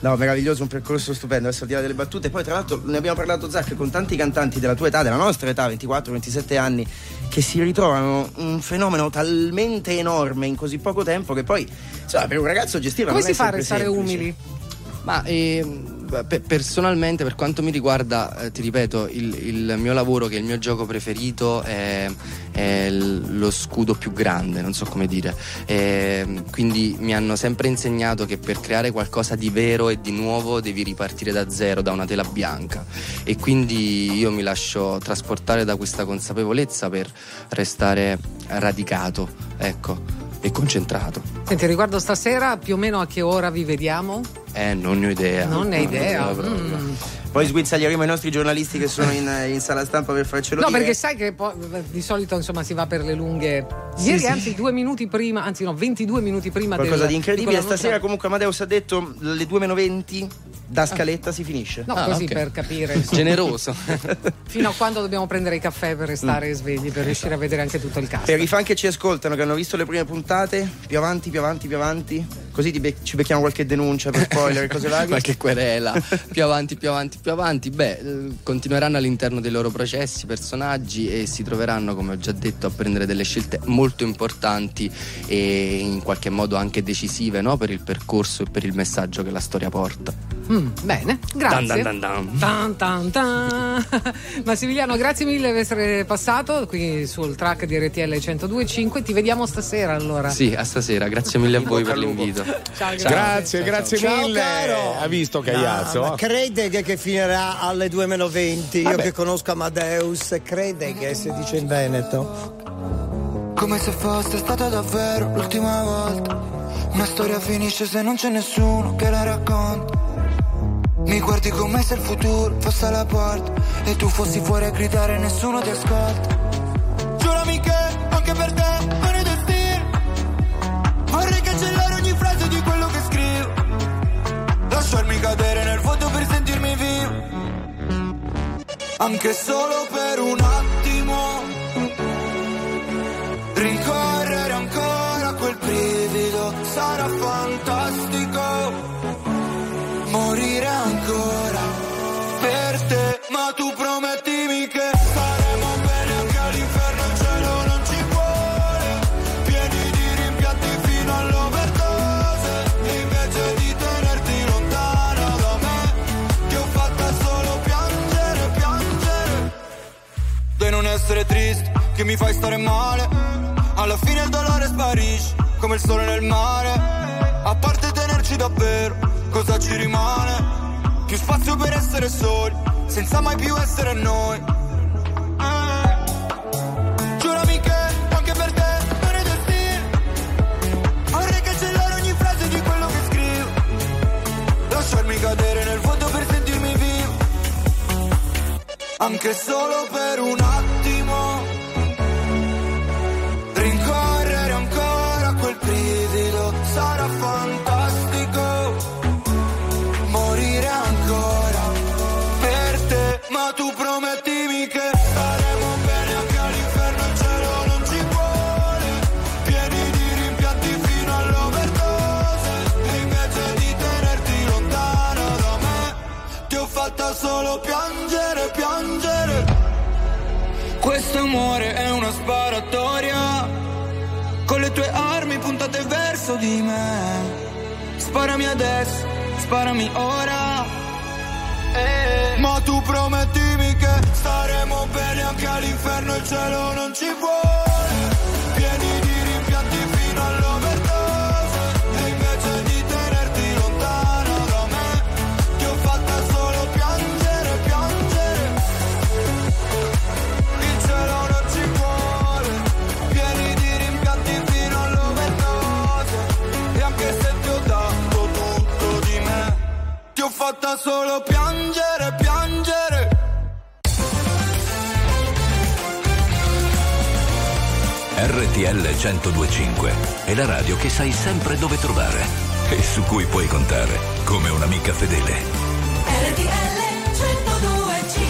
No, meraviglioso, un percorso stupendo. Adesso al di là delle battute. Poi, tra l'altro, ne abbiamo parlato, Zac, con tanti cantanti della tua età, della nostra età, 24-27 anni, che si ritrovano un fenomeno talmente enorme in così poco tempo che poi, cioè, per un ragazzo gestiva. Come si fa a restare umili? Ma personalmente, per quanto mi riguarda, ti ripeto, il mio lavoro, che è il mio gioco preferito, è lo scudo più grande, non so come dire, quindi mi hanno sempre insegnato che per creare qualcosa di vero e di nuovo devi ripartire da zero, da una tela bianca, e quindi io mi lascio trasportare da questa consapevolezza per restare radicato, ecco, e concentrato. Senti, riguardo stasera, più o meno a che ora vi vediamo? Non ne ho idea. Poi sguizzaglieremo i nostri giornalisti che sono in sala stampa per farcelo dire. No, perché sai che poi, di solito, insomma, si va per le lunghe. Ieri, sì, anzi, 2 minuti prima, anzi no, 22 minuti prima. Qualcosa di incredibile. Stasera comunque Amadeus ha detto le 2:20 da scaletta si finisce. No, così, okay, per capire. Generoso. Fino a quando dobbiamo prendere i caffè per restare svegli, per riuscire a vedere anche tutto il cast. Per i fan che ci ascoltano, che hanno visto le prime puntate, più avanti. Così ci becchiamo qualche denuncia per spoiler, cose varie. Qualche querela. Più avanti, beh, continueranno all'interno dei loro processi, personaggi, e si troveranno, come ho già detto, a prendere delle scelte molto importanti e in qualche modo anche decisive, no? Per il percorso e per il messaggio che la storia porta. Bene, grazie. Massimiliano, grazie mille per essere passato qui sul track di RTL 102.5. Ti vediamo stasera, allora. Sì, a stasera, grazie mille a voi per l'invito. Ciao, grazie mille. Caro. Ha visto Caiazzo? No, ma crede che finirà alle 2:20? Vabbè. Io che conosco Amadeus, crede che si dice in Veneto. Come se fosse stata davvero l'ultima volta. Una storia finisce se non c'è nessuno che la racconta. Mi guardi come se il futuro fosse alla porta e tu fossi fuori a gridare, nessuno ti ascolta. Giurami che anche per te non è destino. Vorrei cancellare ogni frase di quello che scrivo, lasciarmi cadere nel vuoto per sentirmi vivo. Anche solo per un attimo rincorrere ancora quel brivido sarà fantastico. Morire ancora per te, ma tu promettimi che saremo bene anche all'inferno, il cielo non ci vuole, pieni di rimpianti fino all'overdose, invece di tenerti lontana da me, che ho fatta solo piangere. Devi non essere triste, che mi fai stare male, alla fine il dolore sparisce, come il sole nel mare, a parte tenerci davvero. Cosa ci rimane? Più spazio per essere soli, senza mai più essere noi. Giurami che anche per te non è destino. Vorrei cancellare ogni frase di quello che scrivo, lasciarmi cadere nel vuoto per sentirmi vivo. Anche solo per un attimo rincorrere ancora quel brivido sarà fantastico. Morire ancora per te, ma tu promettimi che saremo bene anche all'inferno, il cielo non ci vuole, pieni di rimpianti fino all'overdose, e invece di tenerti lontana da me, ti ho fatta solo piangere. Questo amore è una sparatoria, con le tue armi puntate verso di me. Sparami adesso, sparami ora, ma tu promettimi che staremo bene anche all'inferno, il cielo non ci vuole, pieni di rimpianti fino all'overdose, e invece di tenerti lontano da me, ti ho fatta solo piangere. Il cielo non ci vuole, pieni di rimpianti fino all'overdose, e anche se ti ho dato ti ho fatta solo piangere. RTL 102.5 è la radio che sai sempre dove trovare e su cui puoi contare come un'amica fedele. RTL 102.5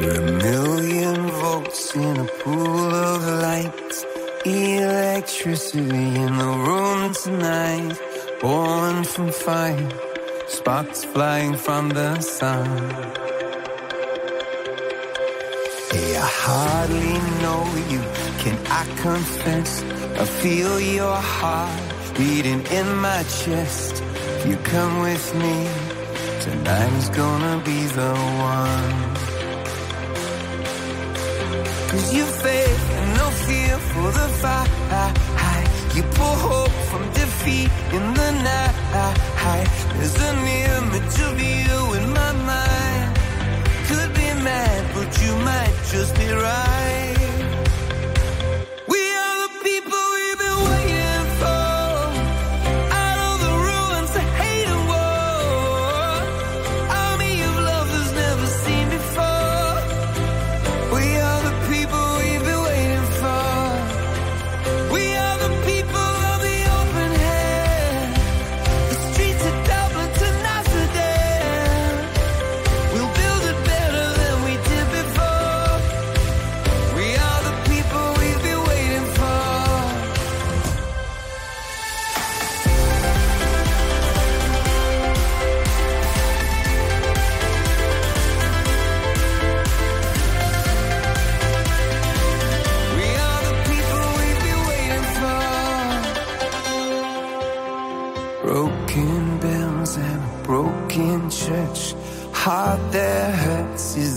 We're a million volts in a pool of light, electricity in the room tonight, born from fire, sparks flying from the sun. Hey, I hardly know you, can I confess? I feel your heart beating in my chest. If you come with me, tonight is gonna be the one. 'Cause you faith and no fear for the fight. You pull hope from defeat in the night. There's an image of you in my mind. Could be mad, but you might just be right. Heart that hurts is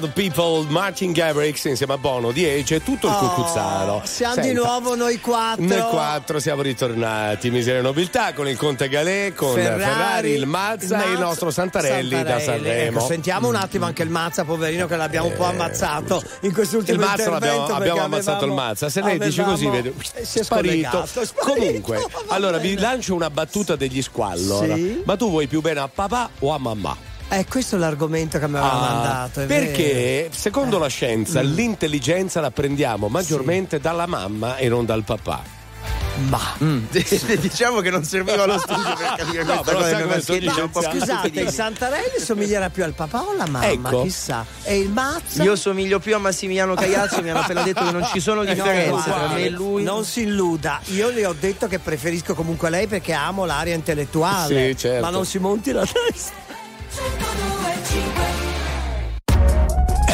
The People, Martin Garrix insieme a Bono, Dieci e tutto il cucuzzaro. Siamo di nuovo noi quattro. Noi quattro siamo ritornati. Miseria e Nobiltà con il Conte Galè, con Ferrari, il Mazza e il nostro Santarelli. Da Sanremo. Ecco, sentiamo un attimo anche il Mazza, poverino, che l'abbiamo un po' ammazzato in quest'ultimo intervento. Abbiamo ammazzato il Mazza. Se lei dice così, vedo sparito. Comunque, allora vi lancio una battuta degli Squallor. Sì? Ma tu vuoi più bene a papà o a mamma? Questo è l'argomento che mi aveva mandato. Perché, secondo la scienza, l'intelligenza la prendiamo maggiormente dalla mamma e non dal papà. Diciamo che non serviva lo studio per capire questa cosa. Scusate, il Santarelli somiglierà più al papà o alla mamma? Ecco. Chissà. E il Mazza? Io somiglio più a Massimiliano Caiazzo. Mi hanno appena detto che non ci sono differenze tra me e lui. Non si illuda, io le ho detto che preferisco comunque lei perché amo l'area intellettuale. Sì, certo. Ma non si monti la testa.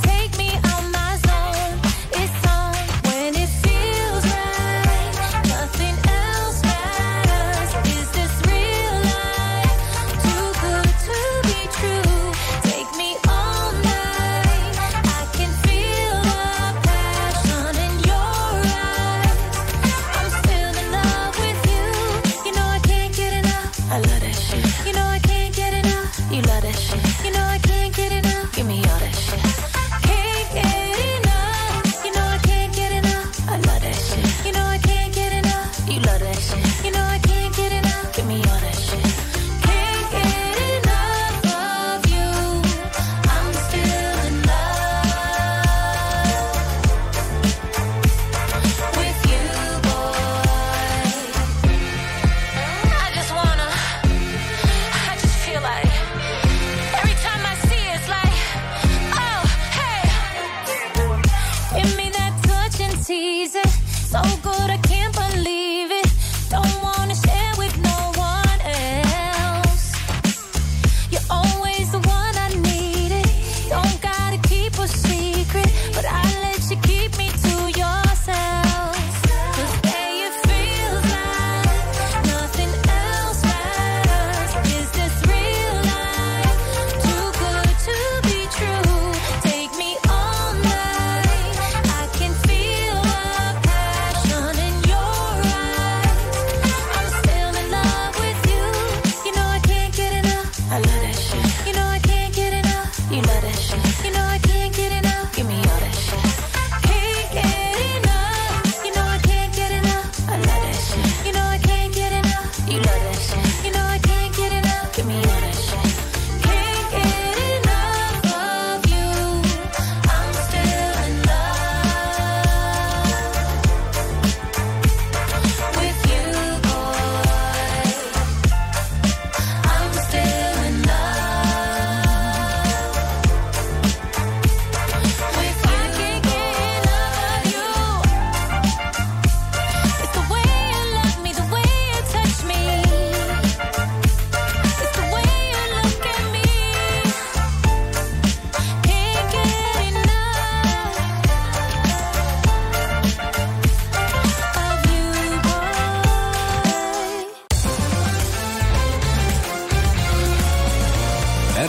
Take me on my zone.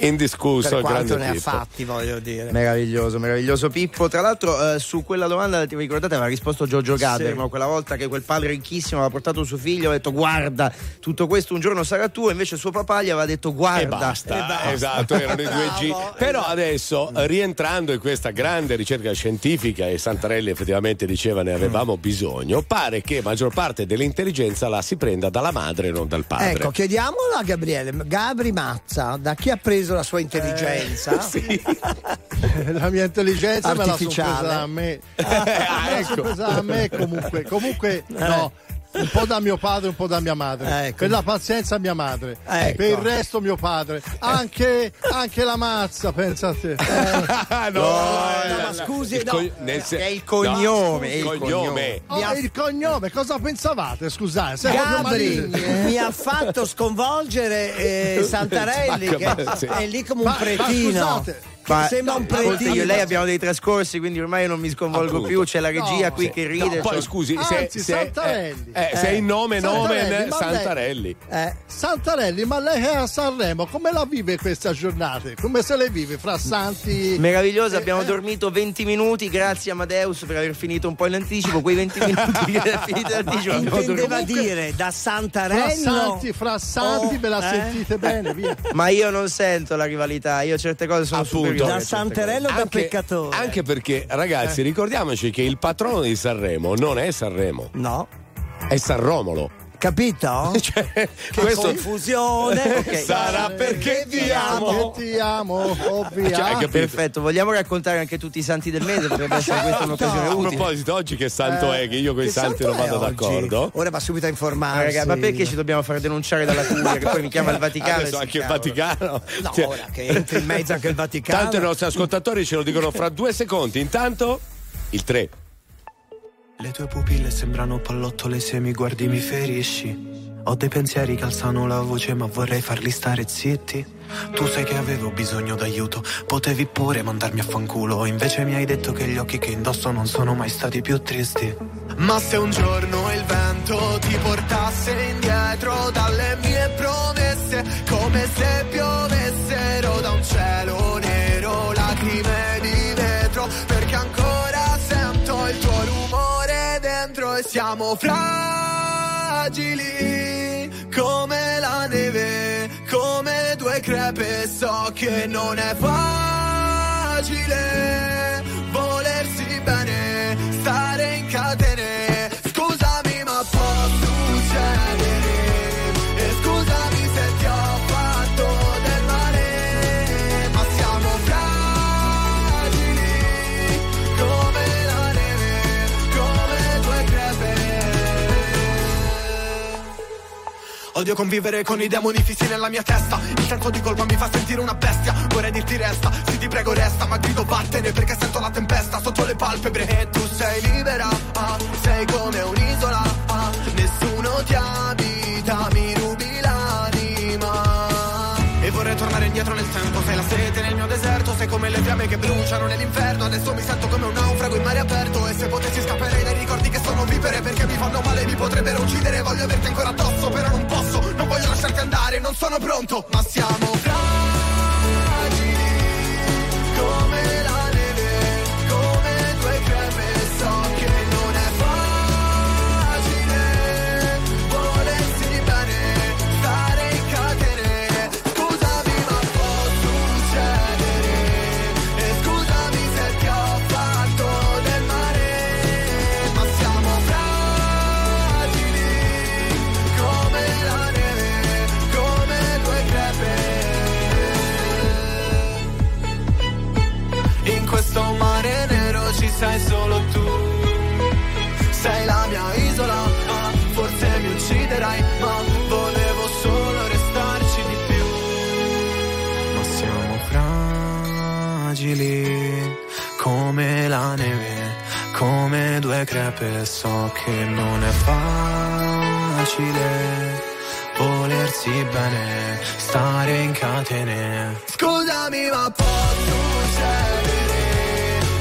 indiscusso, per quanto ne ha fatti, voglio dire. Meraviglioso Pippo. Tra l'altro, su quella domanda, ti ricordate, aveva risposto Giorgio Gaber, quella volta che quel padre ricchissimo aveva portato suo figlio, ha detto: guarda, tutto questo un giorno sarà tuo. Invece suo papà gli aveva detto: guarda, e basta. Esatto, erano i due G. Però adesso, rientrando in questa grande ricerca scientifica, e Santarelli effettivamente diceva ne avevamo bisogno, pare che maggior parte dell'intelligenza la si prenda dalla madre e non dal padre. Ecco, chiediamola a Gabriele, Gabri Mazza, da chi ha preso la sua intelligenza? La mia intelligenza me la sono presa a me. Comunque no, un po' da mio padre, un po' da mia madre, per la pazienza mia madre, per il resto mio padre, anche la mazza, pensa a te. Ma scusi, è il cognome, il cognome, cosa pensavate? Scusate, Gabri mi ha fatto sconvolgere Santarelli, che è lì come un cretino. Scusate, Ma sembra un pretino. Io e lei abbiamo dei trascorsi, quindi ormai non mi sconvolgo più. C'è la regia qui che ride. No, poi scusi, se Santarelli. Se il nome Santarelli. Santarelli, ma lei è a Sanremo, come la vive questa giornata? Come se le vive fra santi? Meravigliosa, abbiamo dormito 20 minuti, grazie Amadeus per aver finito un po' in anticipo. Quei 20 minuti che è finito in anticipo. Intendeva dire da Santarelli. Fra santi me la sentite bene, via. Ma io non sento la rivalità, io certe cose sono superiore. Da Santarello o da peccatore? Anche perché, ragazzi, ricordiamoci che il patrono di Sanremo non è Sanremo. No. È San Romolo. Capito? Cioè, che confusione. Okay. Sarà perché ti amo. Che ti amo, ovviamente. Perfetto, vogliamo raccontare anche tutti i santi del mese, potrebbe essere questa un'occasione utile. A proposito, oggi che santo è? Che io con i santi non vado d'accordo. Ora va subito a informarsi. Raga, ma perché ci dobbiamo far denunciare dalla curia che poi mi chiama il Vaticano? Adesso anche il Vaticano. No, ora che entri in mezzo anche il Vaticano. Tanto i nostri ascoltatori ce lo dicono fra 2 secondi. Intanto, il 3. Le tue pupille sembrano pallottole, se mi guardi mi ferisci. Ho dei pensieri che alzano la voce, ma vorrei farli stare zitti. Tu sai che avevo bisogno d'aiuto, potevi pure mandarmi a fanculo, invece mi hai detto che gli occhi che indosso non sono mai stati più tristi. Ma se un giorno il vento ti portasse indietro dalle mie promesse, come se piovessero da un cielo nero lacrime di vetro, perché ancora sento il tuo rumore dentro e siamo fragili come la neve, come due crepe. So che non è facile volersi bene, stare in catene. Scusami, ma può succedere, e scusami se ti ho fatto del male, ma siamo fragili come odio convivere con i demoni fissi nella mia testa. Il senso di colpa mi fa sentire una bestia. Vorrei dirti resta, sì ti prego resta, ma grido vattene perché sento la tempesta sotto le palpebre. E tu sei libera, sei come un'isola, nessuno ti abita, mi rubi l'anima. E vorrei tornare indietro nel tempo, sei la sete nel mio deserto, sei come le fiamme che bruciano nell'inferno. Adesso mi sento come un naufrago in mare aperto, e se potessi scappare dai ricordi che sono vivere, perché mi fanno male, mi potrebbero uccidere. Voglio averti ancora addosso, però non posso, non voglio lasciarti andare, non sono pronto, ma siamo fragili come la neve, come due crepe. So che non è facile volersi bene, stare in catene. Scusami, ma può succedere, e scusami se ti ho fatto del male, ma siamo fragili come la neve, in questo mare nero ci sei solo tu, sei la mia isola, forse mi ucciderai, ma volevo solo restarci di più. Ma siamo fragili come la neve, come due crepe. So che non è facile volersi bene, stare in catene. Scusami, ma può succedere,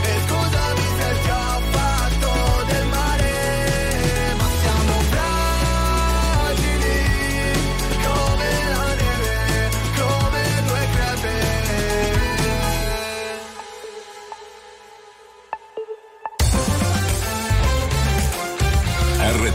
e scusami se ti ho fatto del male, ma siamo fragili come la neve, come due crepe.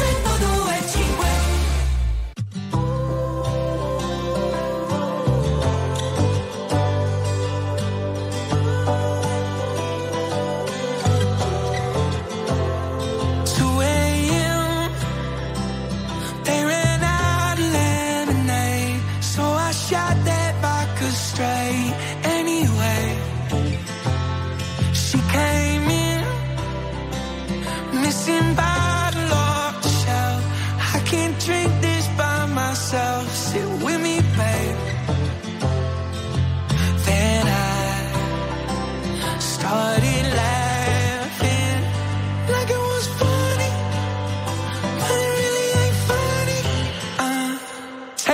102.5. 2 a.m. They ran out of lemonade, so I shot that vodka straight. Anyway, she came in missing bottle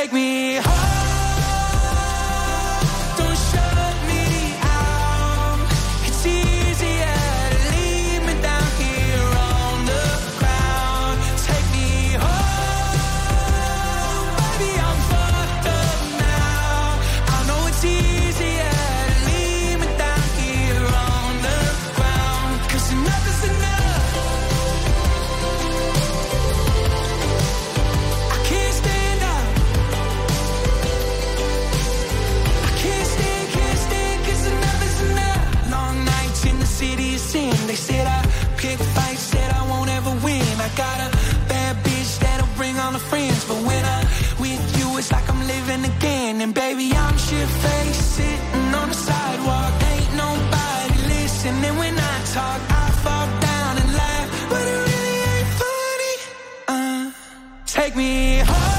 Take me home. And baby, I'm shit-faced, sitting on the sidewalk. Ain't nobody listening when I talk. I fall down and laugh, but it really ain't funny. Take me home.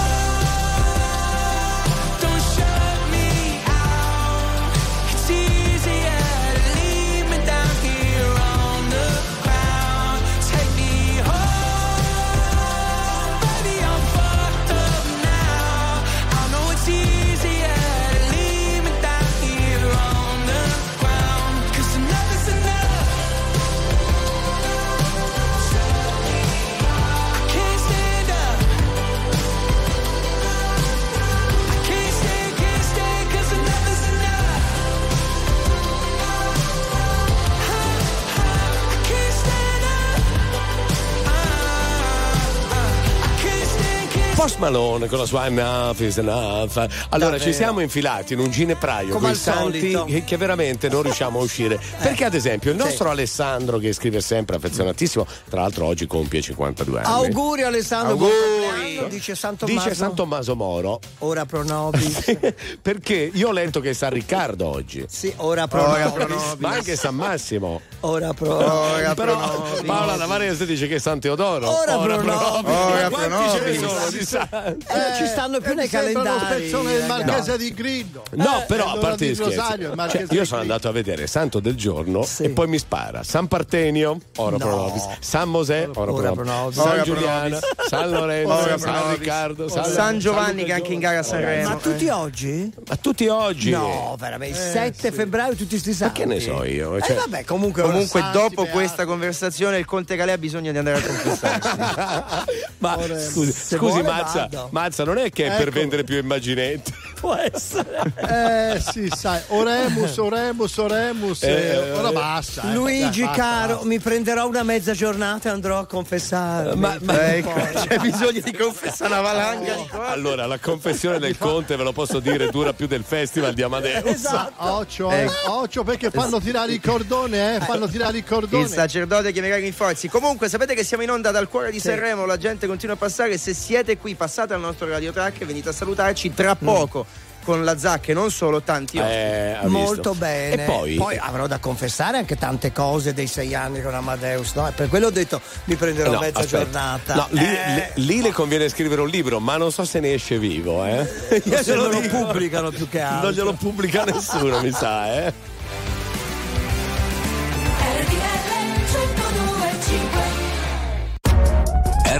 Post Malone con la sua Enough is Enough. Allora, davvero, ci siamo infilati in un ginepraio con i santi che veramente non riusciamo a uscire. Perché, ad esempio, il nostro Alessandro, che scrive sempre affezionatissimo, tra l'altro oggi compie 52 anni. Auguri Alessandro, auguri. Dice San Tommaso. Dice San Tommaso Moro. Ora pro nobis. Perché io ho letto che è San Riccardo oggi. Sì, ora pro nobis. Ma anche San Massimo. Ora pro nobis. Però Paola da Varese dice che è San Teodoro. Ora pro nobis. Ora pro nobis. Ci stanno più nei calendari del Marchese di Grillo. No, però a parte gli scherzi, cioè, io sono andato a vedere Santo del Giorno, sì, e poi mi spara San Partenio, ora pro nobis, San Mosè, ora pro nobis, San Giuliano, San Lorenzo, San Riccardo, San Giovanni, che anche in gara a Sanremo. Ma tutti oggi? Ma tutti oggi? No, veramente, il 7 febbraio tutti sti santi. Ma che ne so io? Cioè, vabbè, comunque dopo questa conversazione il Conte Galè ha bisogno di andare a conquistarci. Ma scusi, ma Mazza, non è che è per vendere più immaginetti? Può essere. Sì, sai, oremus, ora basta. Luigi, caro, mi prenderò una mezza giornata e andrò a confessare. C'è bisogno di confessare una valanga di cose. Allora, la confessione del Conte, ve lo posso dire, dura più del festival di Amadeus. Esatto. Occhio, perché fanno tirare il cordone, Il sacerdote chiamerà i rinforzi. Comunque, sapete che siamo in onda dal cuore di Sanremo, la gente continua a passare, se siete qui passate al nostro radiotrack e venite a salutarci tra poco con la Zacca e non solo, tanti ospiti. Molto bene. E poi avrò da confessare anche tante cose dei 6 anni con Amadeus, no? E per quello ho detto mi prenderò mezza giornata. No, lì le conviene scrivere un libro, ma non so se ne esce vivo, Non lo pubblicano più che altro. Non glielo pubblica nessuno, mi sa,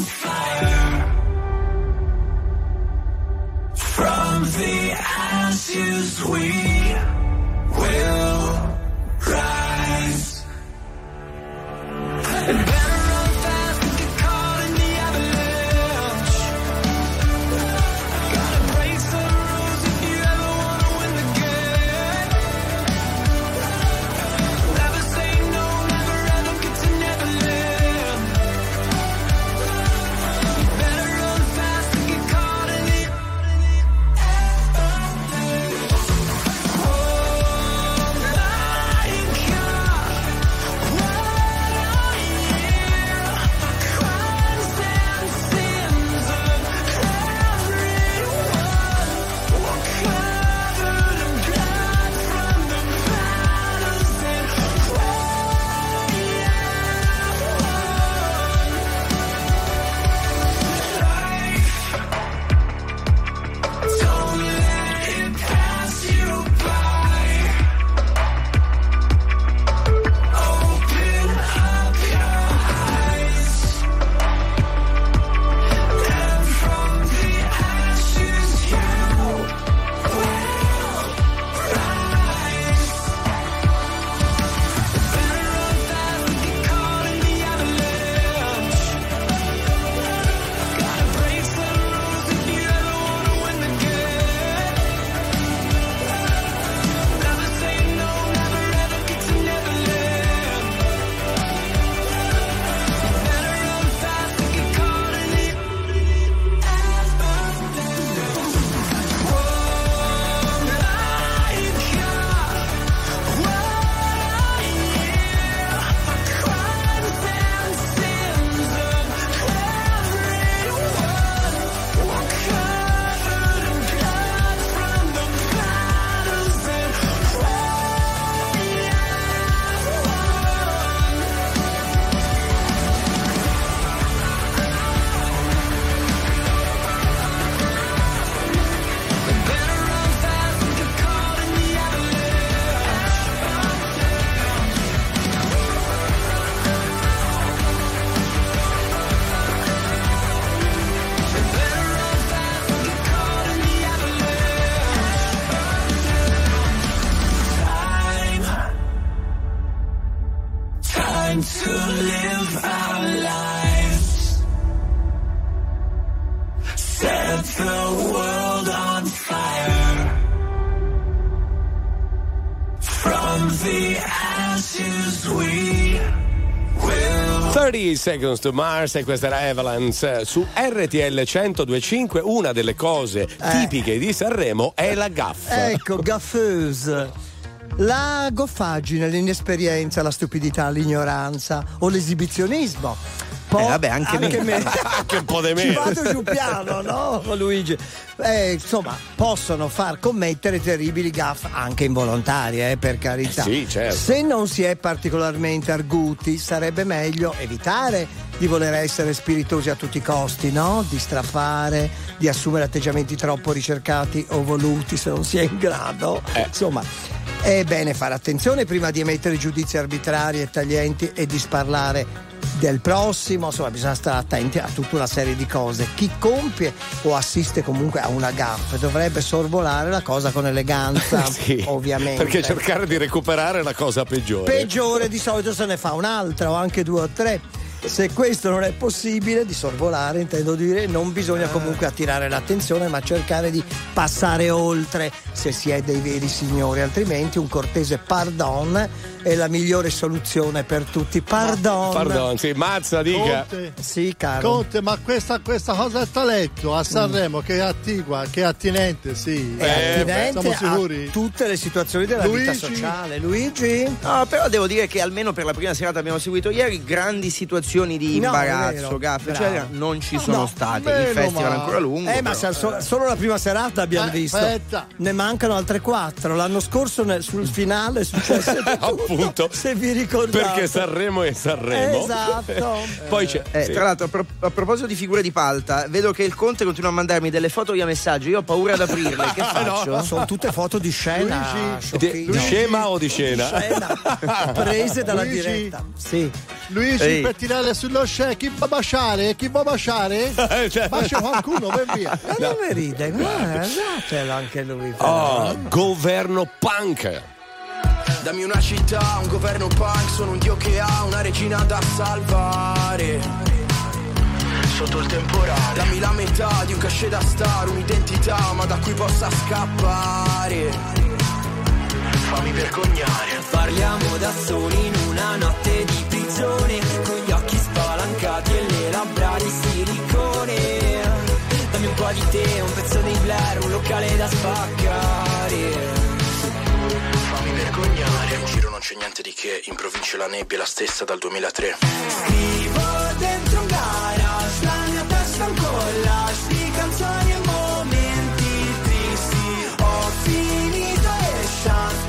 fire. From the ashes we will rise. And better run fast than get caught in the avalanche. Gotta break some rules if you ever wanna win the game. Never say no, never ever get to Neverland. Better run fast than get caught in the time to live our lives. Set the world on fire. From the ashes we will. 30 Seconds to Mars e questa era Avalanche su RTL 102.5. Una delle cose tipiche di Sanremo è la gaffa. Ecco, gaffeuse. La goffaggine, l'inesperienza, la stupidità, l'ignoranza o l'esibizionismo. Poi, vabbè, anche me. Anche un po' di me. Ci vado giù piano, no, Luigi? Insomma, possono far commettere terribili gaffe anche involontarie, per carità. Sì, certo. Se non si è particolarmente arguti, sarebbe meglio evitare di voler essere spiritosi a tutti i costi, no? Di strafare, di assumere atteggiamenti troppo ricercati o voluti se non si è in grado. Insomma, è bene fare attenzione prima di emettere giudizi arbitrari e taglienti e di sparlare del prossimo. Insomma, bisogna stare attenti a tutta una serie di cose. Chi compie o assiste comunque a una gaffe dovrebbe sorvolare la cosa con eleganza, sì, ovviamente, perché cercare di recuperare la cosa peggiore di solito se ne fa un'altra o anche due o tre. Se questo non è possibile, di sorvolare intendo dire, non bisogna comunque attirare l'attenzione, ma cercare di passare oltre se si è dei veri signori, altrimenti un cortese pardon è la migliore soluzione per tutti. Pardon, sì, Mazza, dica. Conte, sì, caro Conte, ma questa cosa t'ha letto a Sanremo, che è attigua, che è attinente, sì, è attinente, siamo sicuri, a tutte le situazioni della vita sociale. Luigi? No, però devo dire che almeno per la prima serata abbiamo seguito ieri grandi situazioni di imbarazzo, gaffe, eccetera, non ci sono state. Il festival è ancora lungo. Ma solo la prima serata abbiamo visto. Aspetta. Ne mancano altre 4. L'anno scorso sul finale è successo appunto, se vi ricordate. Perché Sanremo è Sanremo. Esatto. Poi c'è. Sì. Tra l'altro, a proposito di figure di palta, vedo che il Conte continua a mandarmi delle foto via messaggio. Io ho paura ad aprirle. Che faccio? No. Sono tutte foto di scena. Luigi. Scema o di scena? Prese dalla diretta. Sì. Luigi, per tirare sullo chef, chi va a baciare? Bacia qualcuno, ben via. Non mi ride, guardatelo anche lui. Governo punk. Dammi una città, un governo punk, sono un dio che ha una regina da salvare. Sotto il temporale, dammi la metà di un cachet da star, un'identità, ma da cui possa scappare. Fammi vergognare. Parliamo da soli in una notte di prigione, con gli occhi spalancati e le labbra di silicone. Dammi un po' di te, un pezzo di Blair, un locale da spaccare. Fammi vergognare. In giro non c'è niente di che, in provincia la nebbia è la stessa dal 2003. Scrivo dentro un garage, la mia testa è un collage di canzoni e momenti tristi. Ho finito le chance.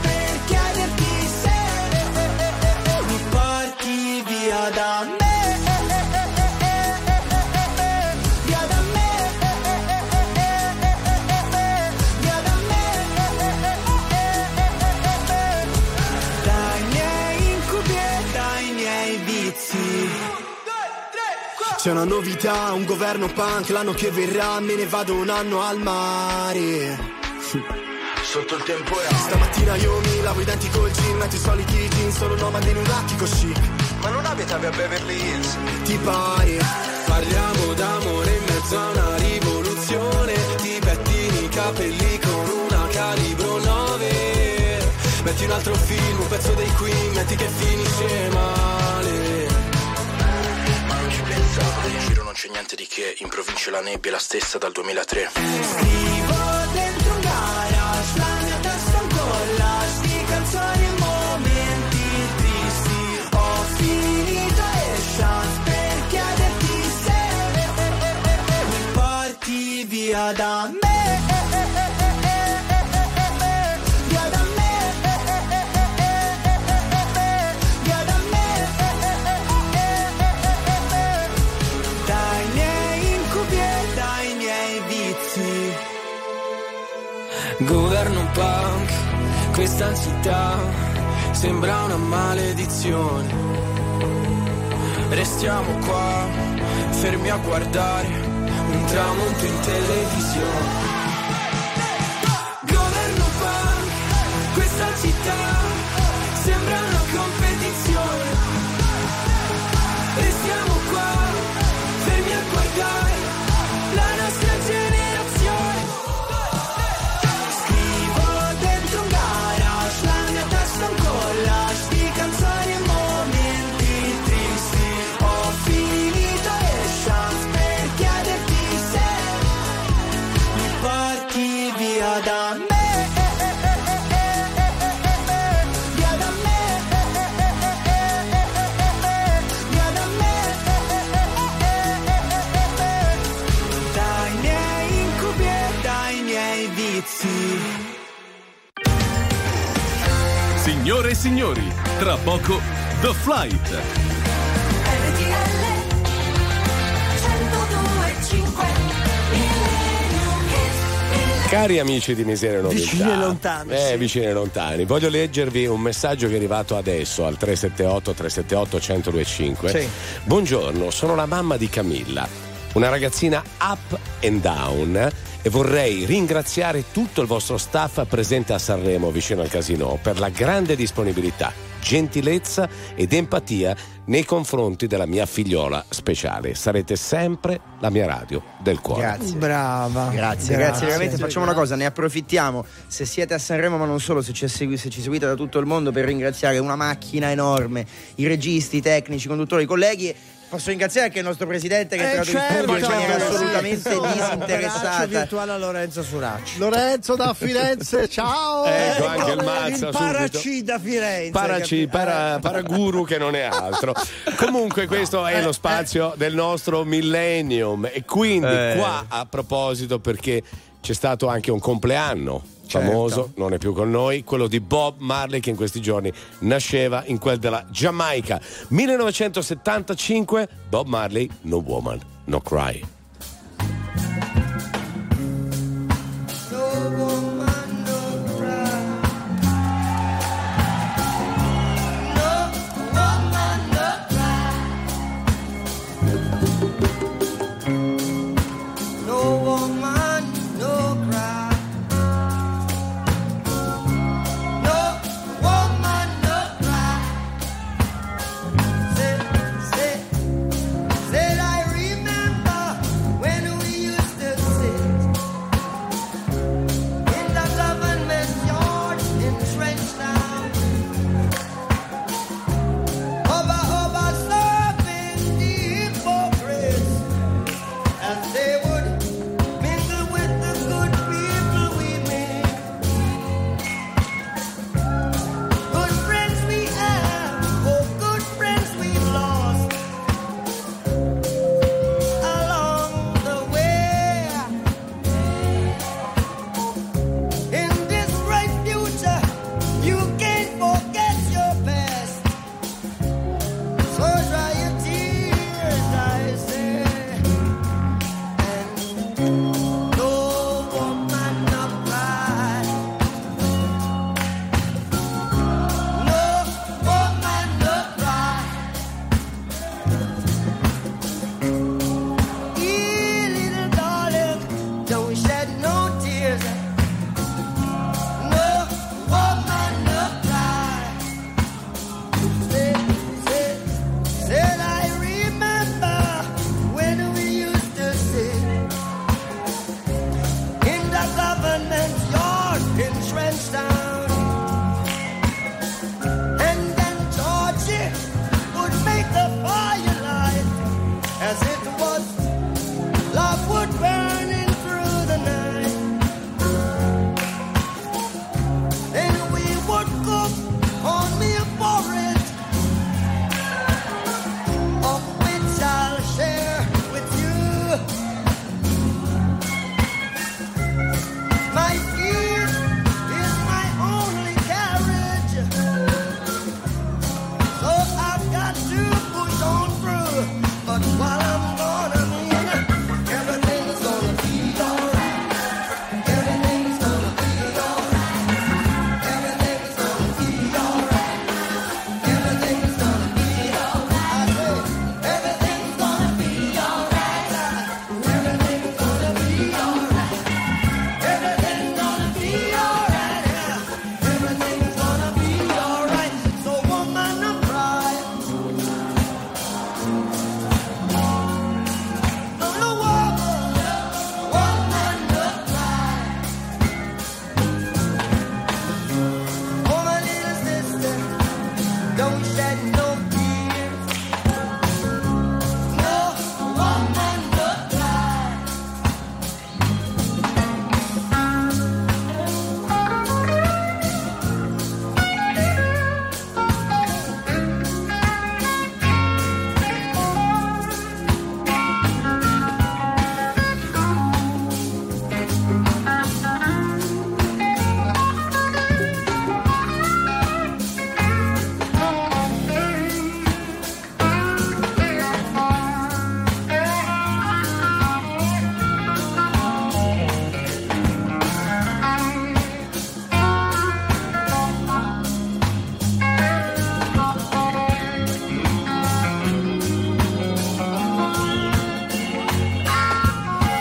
C'è una novità, un governo punk, l'anno che verrà me ne vado un anno al mare. Sotto il temporale. Stamattina io mi lavo i denti col gin, metto i soliti jeans, solo nuova in un attico chic. Ma non abitavi a Beverly Hills? Ti pare? Parliamo d'amore in mezzo a una rivoluzione, ti pettini i capelli con una calibro 9. Metti un altro film, un pezzo dei Queen, metti che finisce male. In giro non c'è niente di che, in provincia la nebbia è la stessa dal 2003. Scrivo dentro un garage, la mia testa è un collage di canzoni e momenti tristi. Ho finito le chance per chiederti se mi porti via da me. Governo punk, questa città sembra una maledizione. Restiamo qua, fermi a guardare un tramonto in televisione. Governo punk, questa città sembra una competizione. Signore e signori, tra poco The Flight. RTL 102.5. Cari amici di Miseria e Nobiltà, vicini e lontani, vicini e lontani, voglio leggervi un messaggio che è arrivato adesso al 378-378-1025. Sì. Buongiorno, sono la mamma di Camilla, una ragazzina up and down, e vorrei ringraziare tutto il vostro staff presente a Sanremo vicino al Casinò per la grande disponibilità, gentilezza ed empatia nei confronti della mia figliola speciale. Sarete sempre la mia radio del cuore. Grazie. Brava. Grazie. Veramente facciamo una cosa, ne approfittiamo, se siete a Sanremo ma non solo, se ci seguite da tutto il mondo, per ringraziare una macchina enorme, i registi, i tecnici, i conduttori, i colleghi. Posso ringraziare anche il nostro presidente, che è entrato in studio in maniera assolutamente disinteressata. Virtuale a Lorenzo Suracci. Lorenzo da Firenze, ciao! Ecco anche il Mazza, il Paraci da Firenze. Paraci, paraguru che non è altro. Comunque questo è lo spazio del nostro Millennium, e quindi qua, a proposito, perché c'è stato anche un compleanno famoso, non è più con noi, quello di Bob Marley, che in questi giorni nasceva, in quel della Giamaica, 1975. Bob Marley, No Woman, No Cry.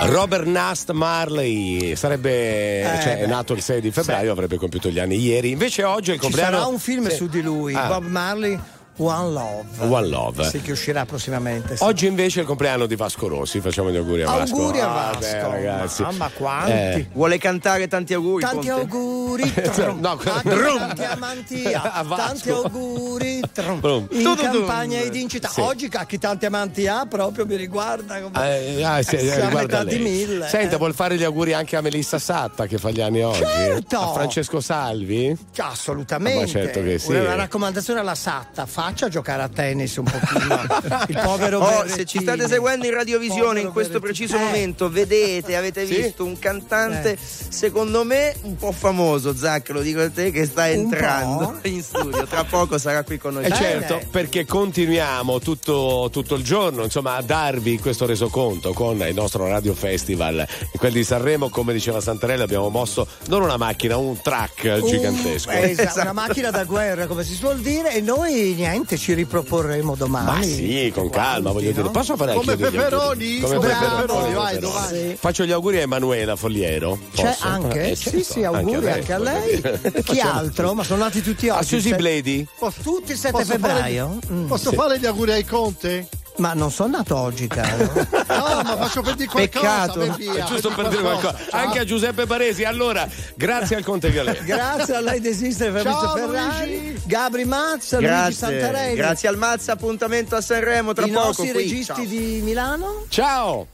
Robert Nast Marley sarebbe è nato il 6 di febbraio, avrebbe compiuto gli anni ieri. Invece oggi è il compleanno. Ci sarà un film su di lui, Bob Marley. One Love. Sì, che uscirà prossimamente. Sì. Oggi invece è il compleanno di Vasco Rossi, facciamo gli auguri a Vasco. Auguri a Vasco, ragazzi. Mamma, quanti. Vuole cantare tanti auguri. Tanti Conte. Auguri. No, tanti amanti. Tanti auguri. In campagna ed in città. Sì. Oggi a chi tanti amanti ha proprio mi riguarda. Siamo riguarda di 1000. Senta, vuol fare gli auguri anche a Melissa Satta che fa gli anni oggi? Certo. A Francesco Salvi? Assolutamente. Ma certo che sì. Una raccomandazione alla Satta. Faccia giocare a tennis un pochino il povero Berrettini. Se ci state seguendo in radiovisione in questo preciso momento, vedete, avete visto un cantante secondo me un po' famoso, Zac, lo dico a te che sta entrando in studio, tra poco sarà qui con noi. Certo, perché continuiamo tutto il giorno insomma a darvi questo resoconto con il nostro Radio Festival, quel di Sanremo. Come diceva Santarelli, abbiamo mosso non una macchina, un track gigantesco, esatto. Una macchina da guerra, come si suol dire, e noi niente, ci riproporremo domani. Ma sì, con calma, voglio dire. Posso fare come Peperoni? Vai, domani. Faccio gli auguri a Emanuela Fogliero. C'è anche? Certo. Sì, auguri anche a lei. Chi altro? Ma sono nati tutti oggi. A Susie Bledi? Tutti il 7 febbraio. Posso fare gli auguri ai Conte? Ma non sono nato oggi, caro. No, ma faccio per dire qualcosa. Peccato. Giusto per dire qualcosa. Anche a Giuseppe Baresi. Allora, grazie al Conte Galè. Grazie a lei desistere, Fabrizio Ferrari, Luigi. Gabri Mazza, Luigi Santarelli. Grazie al Mazza, appuntamento a Sanremo tra poco. I nostri registi di Milano. Ciao.